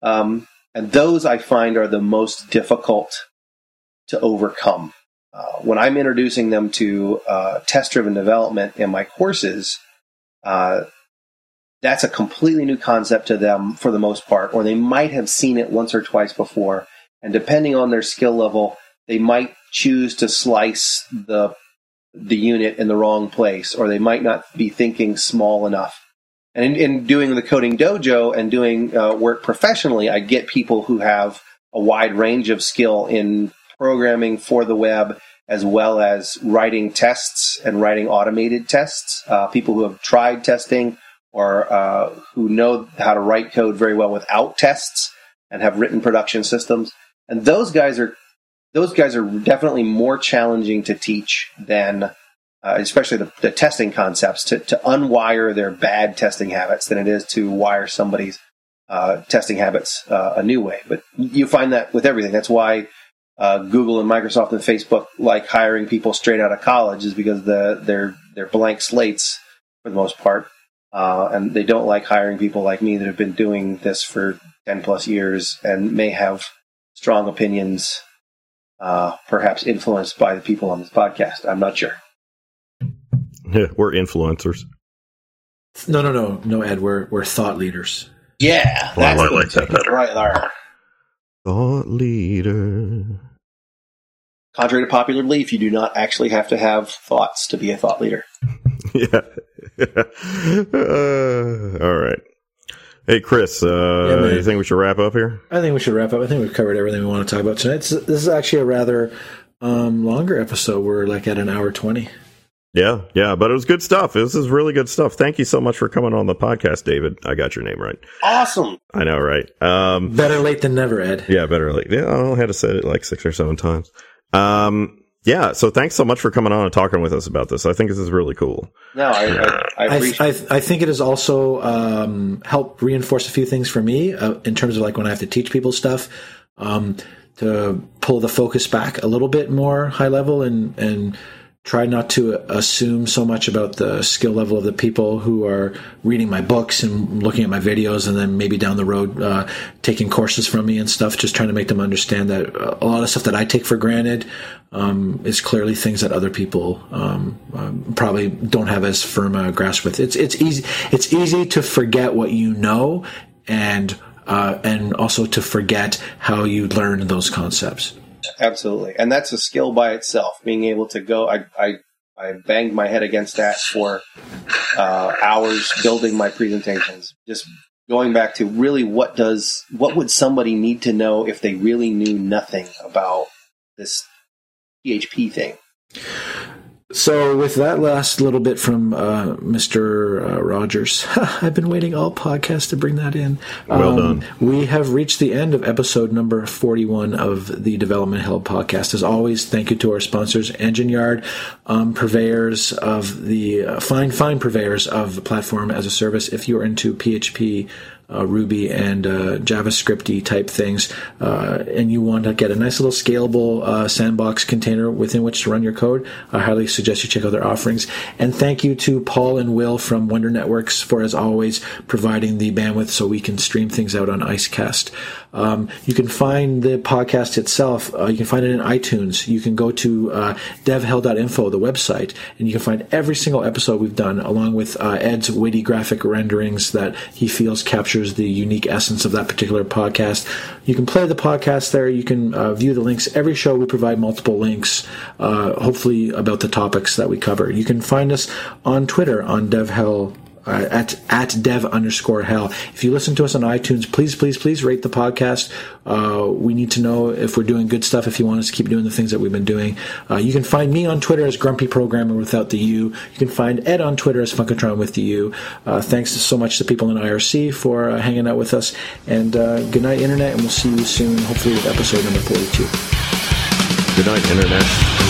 um, and those I find are the most difficult to overcome. Uh, when I'm introducing them to uh, test-driven development in my courses, uh, that's a completely new concept to them for the most part, or they might have seen it once or twice before. And depending on their skill level, they might choose to slice the the unit in the wrong place, or they might not be thinking small enough. And in, in doing the Coding Dojo and doing uh, work professionally, I get people who have a wide range of skill in programming for the web, as well as writing tests and writing automated tests. Uh, people who have tried testing or uh, who know how to write code very well without tests and have written production systems. And those guys are those guys are definitely more challenging to teach than, uh, especially the, the testing concepts, to, to unwire their bad testing habits than it is to wire somebody's uh, testing habits uh, a new way. But you find that with everything. That's why Uh, Google and Microsoft and Facebook like hiring people straight out of college, is because the, they're, they're blank slates for the most part. Uh, and they don't like hiring people like me that have been doing this for ten plus years and may have strong opinions, uh, perhaps influenced by the people on this podcast. I'm not sure. Yeah, we're influencers. No, no, no, no, Ed. We're, we're thought leaders. Yeah. Well, that's I like that better. Right there. Thought leader. Contrary to popular belief, you do not actually have to have thoughts to be a thought leader. Yeah. uh, all right. Hey, Chris, uh, yeah, you think we should wrap up here? I think we should wrap up. I think we've covered everything we want to talk about tonight. This is actually a rather um, longer episode. We're like at an hour twenty. Yeah, yeah, but it was good stuff. This is really good stuff. Thank you so much for coming on the podcast, David. I got your name right. Awesome. I know, right? Um, better late than never, Ed. Yeah, better late. Yeah, I only had to say it like six or seven times. Um, yeah, so thanks so much for coming on and talking with us about this. I think this is really cool. No, I, I, I appreciate I, I, I think it has also um, helped reinforce a few things for me uh, in terms of like when I have to teach people stuff. Um, to pull the focus back a little bit more high level and and try not to assume so much about the skill level of the people who are reading my books and looking at my videos and then maybe down the road uh, taking courses from me and stuff, just trying to make them understand that a lot of stuff that I take for granted um, is clearly things that other people um, um, probably don't have as firm a grasp with. It's it's easy it's easy to forget what you know and uh, and also to forget how you learned those concepts. Absolutely. And that's a skill by itself, being able to go. I I, I banged my head against that for uh, hours building my presentations, just going back to really what does what would somebody need to know if they really knew nothing about this P H P thing? So with that last little bit from uh, Mister Uh, Rogers, I've been waiting all podcasts to bring that in. Um, well done. We have reached the end of episode number forty-one of the Development Hell podcast. As always, thank you to our sponsors, Engine Yard, um, purveyors of the uh, fine, fine purveyors of the platform as a service. If you're into P H P, Uh, Ruby and uh, JavaScript-y type things, uh, and you want to get a nice little scalable uh, sandbox container within which to run your code, I highly suggest you check out their offerings. And thank you to Paul and Will from Wonder Networks for, as always, providing the bandwidth so we can stream things out on Icecast. Um, you can find the podcast itself. Uh, you can find it in iTunes. You can go to uh, devhell dot info, the website, and you can find every single episode we've done, along with uh, Ed's witty graphic renderings that he feels capture the unique essence of that particular podcast. You can play the podcast there. You can uh, view the links. Every show we provide multiple links, uh, hopefully about the topics that we cover. You can find us on Twitter on DevHell. Uh, at at dev underscore hell. If you listen to us on iTunes, please, please, please rate the podcast. Uh, we need to know if we're doing good stuff, if you want us to keep doing the things that we've been doing. Uh, you can find me on Twitter as Grumpy Programmer without the U. You can find Ed on Twitter as Funkatron with the U. Uh, thanks so much to people in I R C for uh, hanging out with us. And uh, good night, Internet, and we'll see you soon, hopefully with episode number forty-two. Good night, Internet.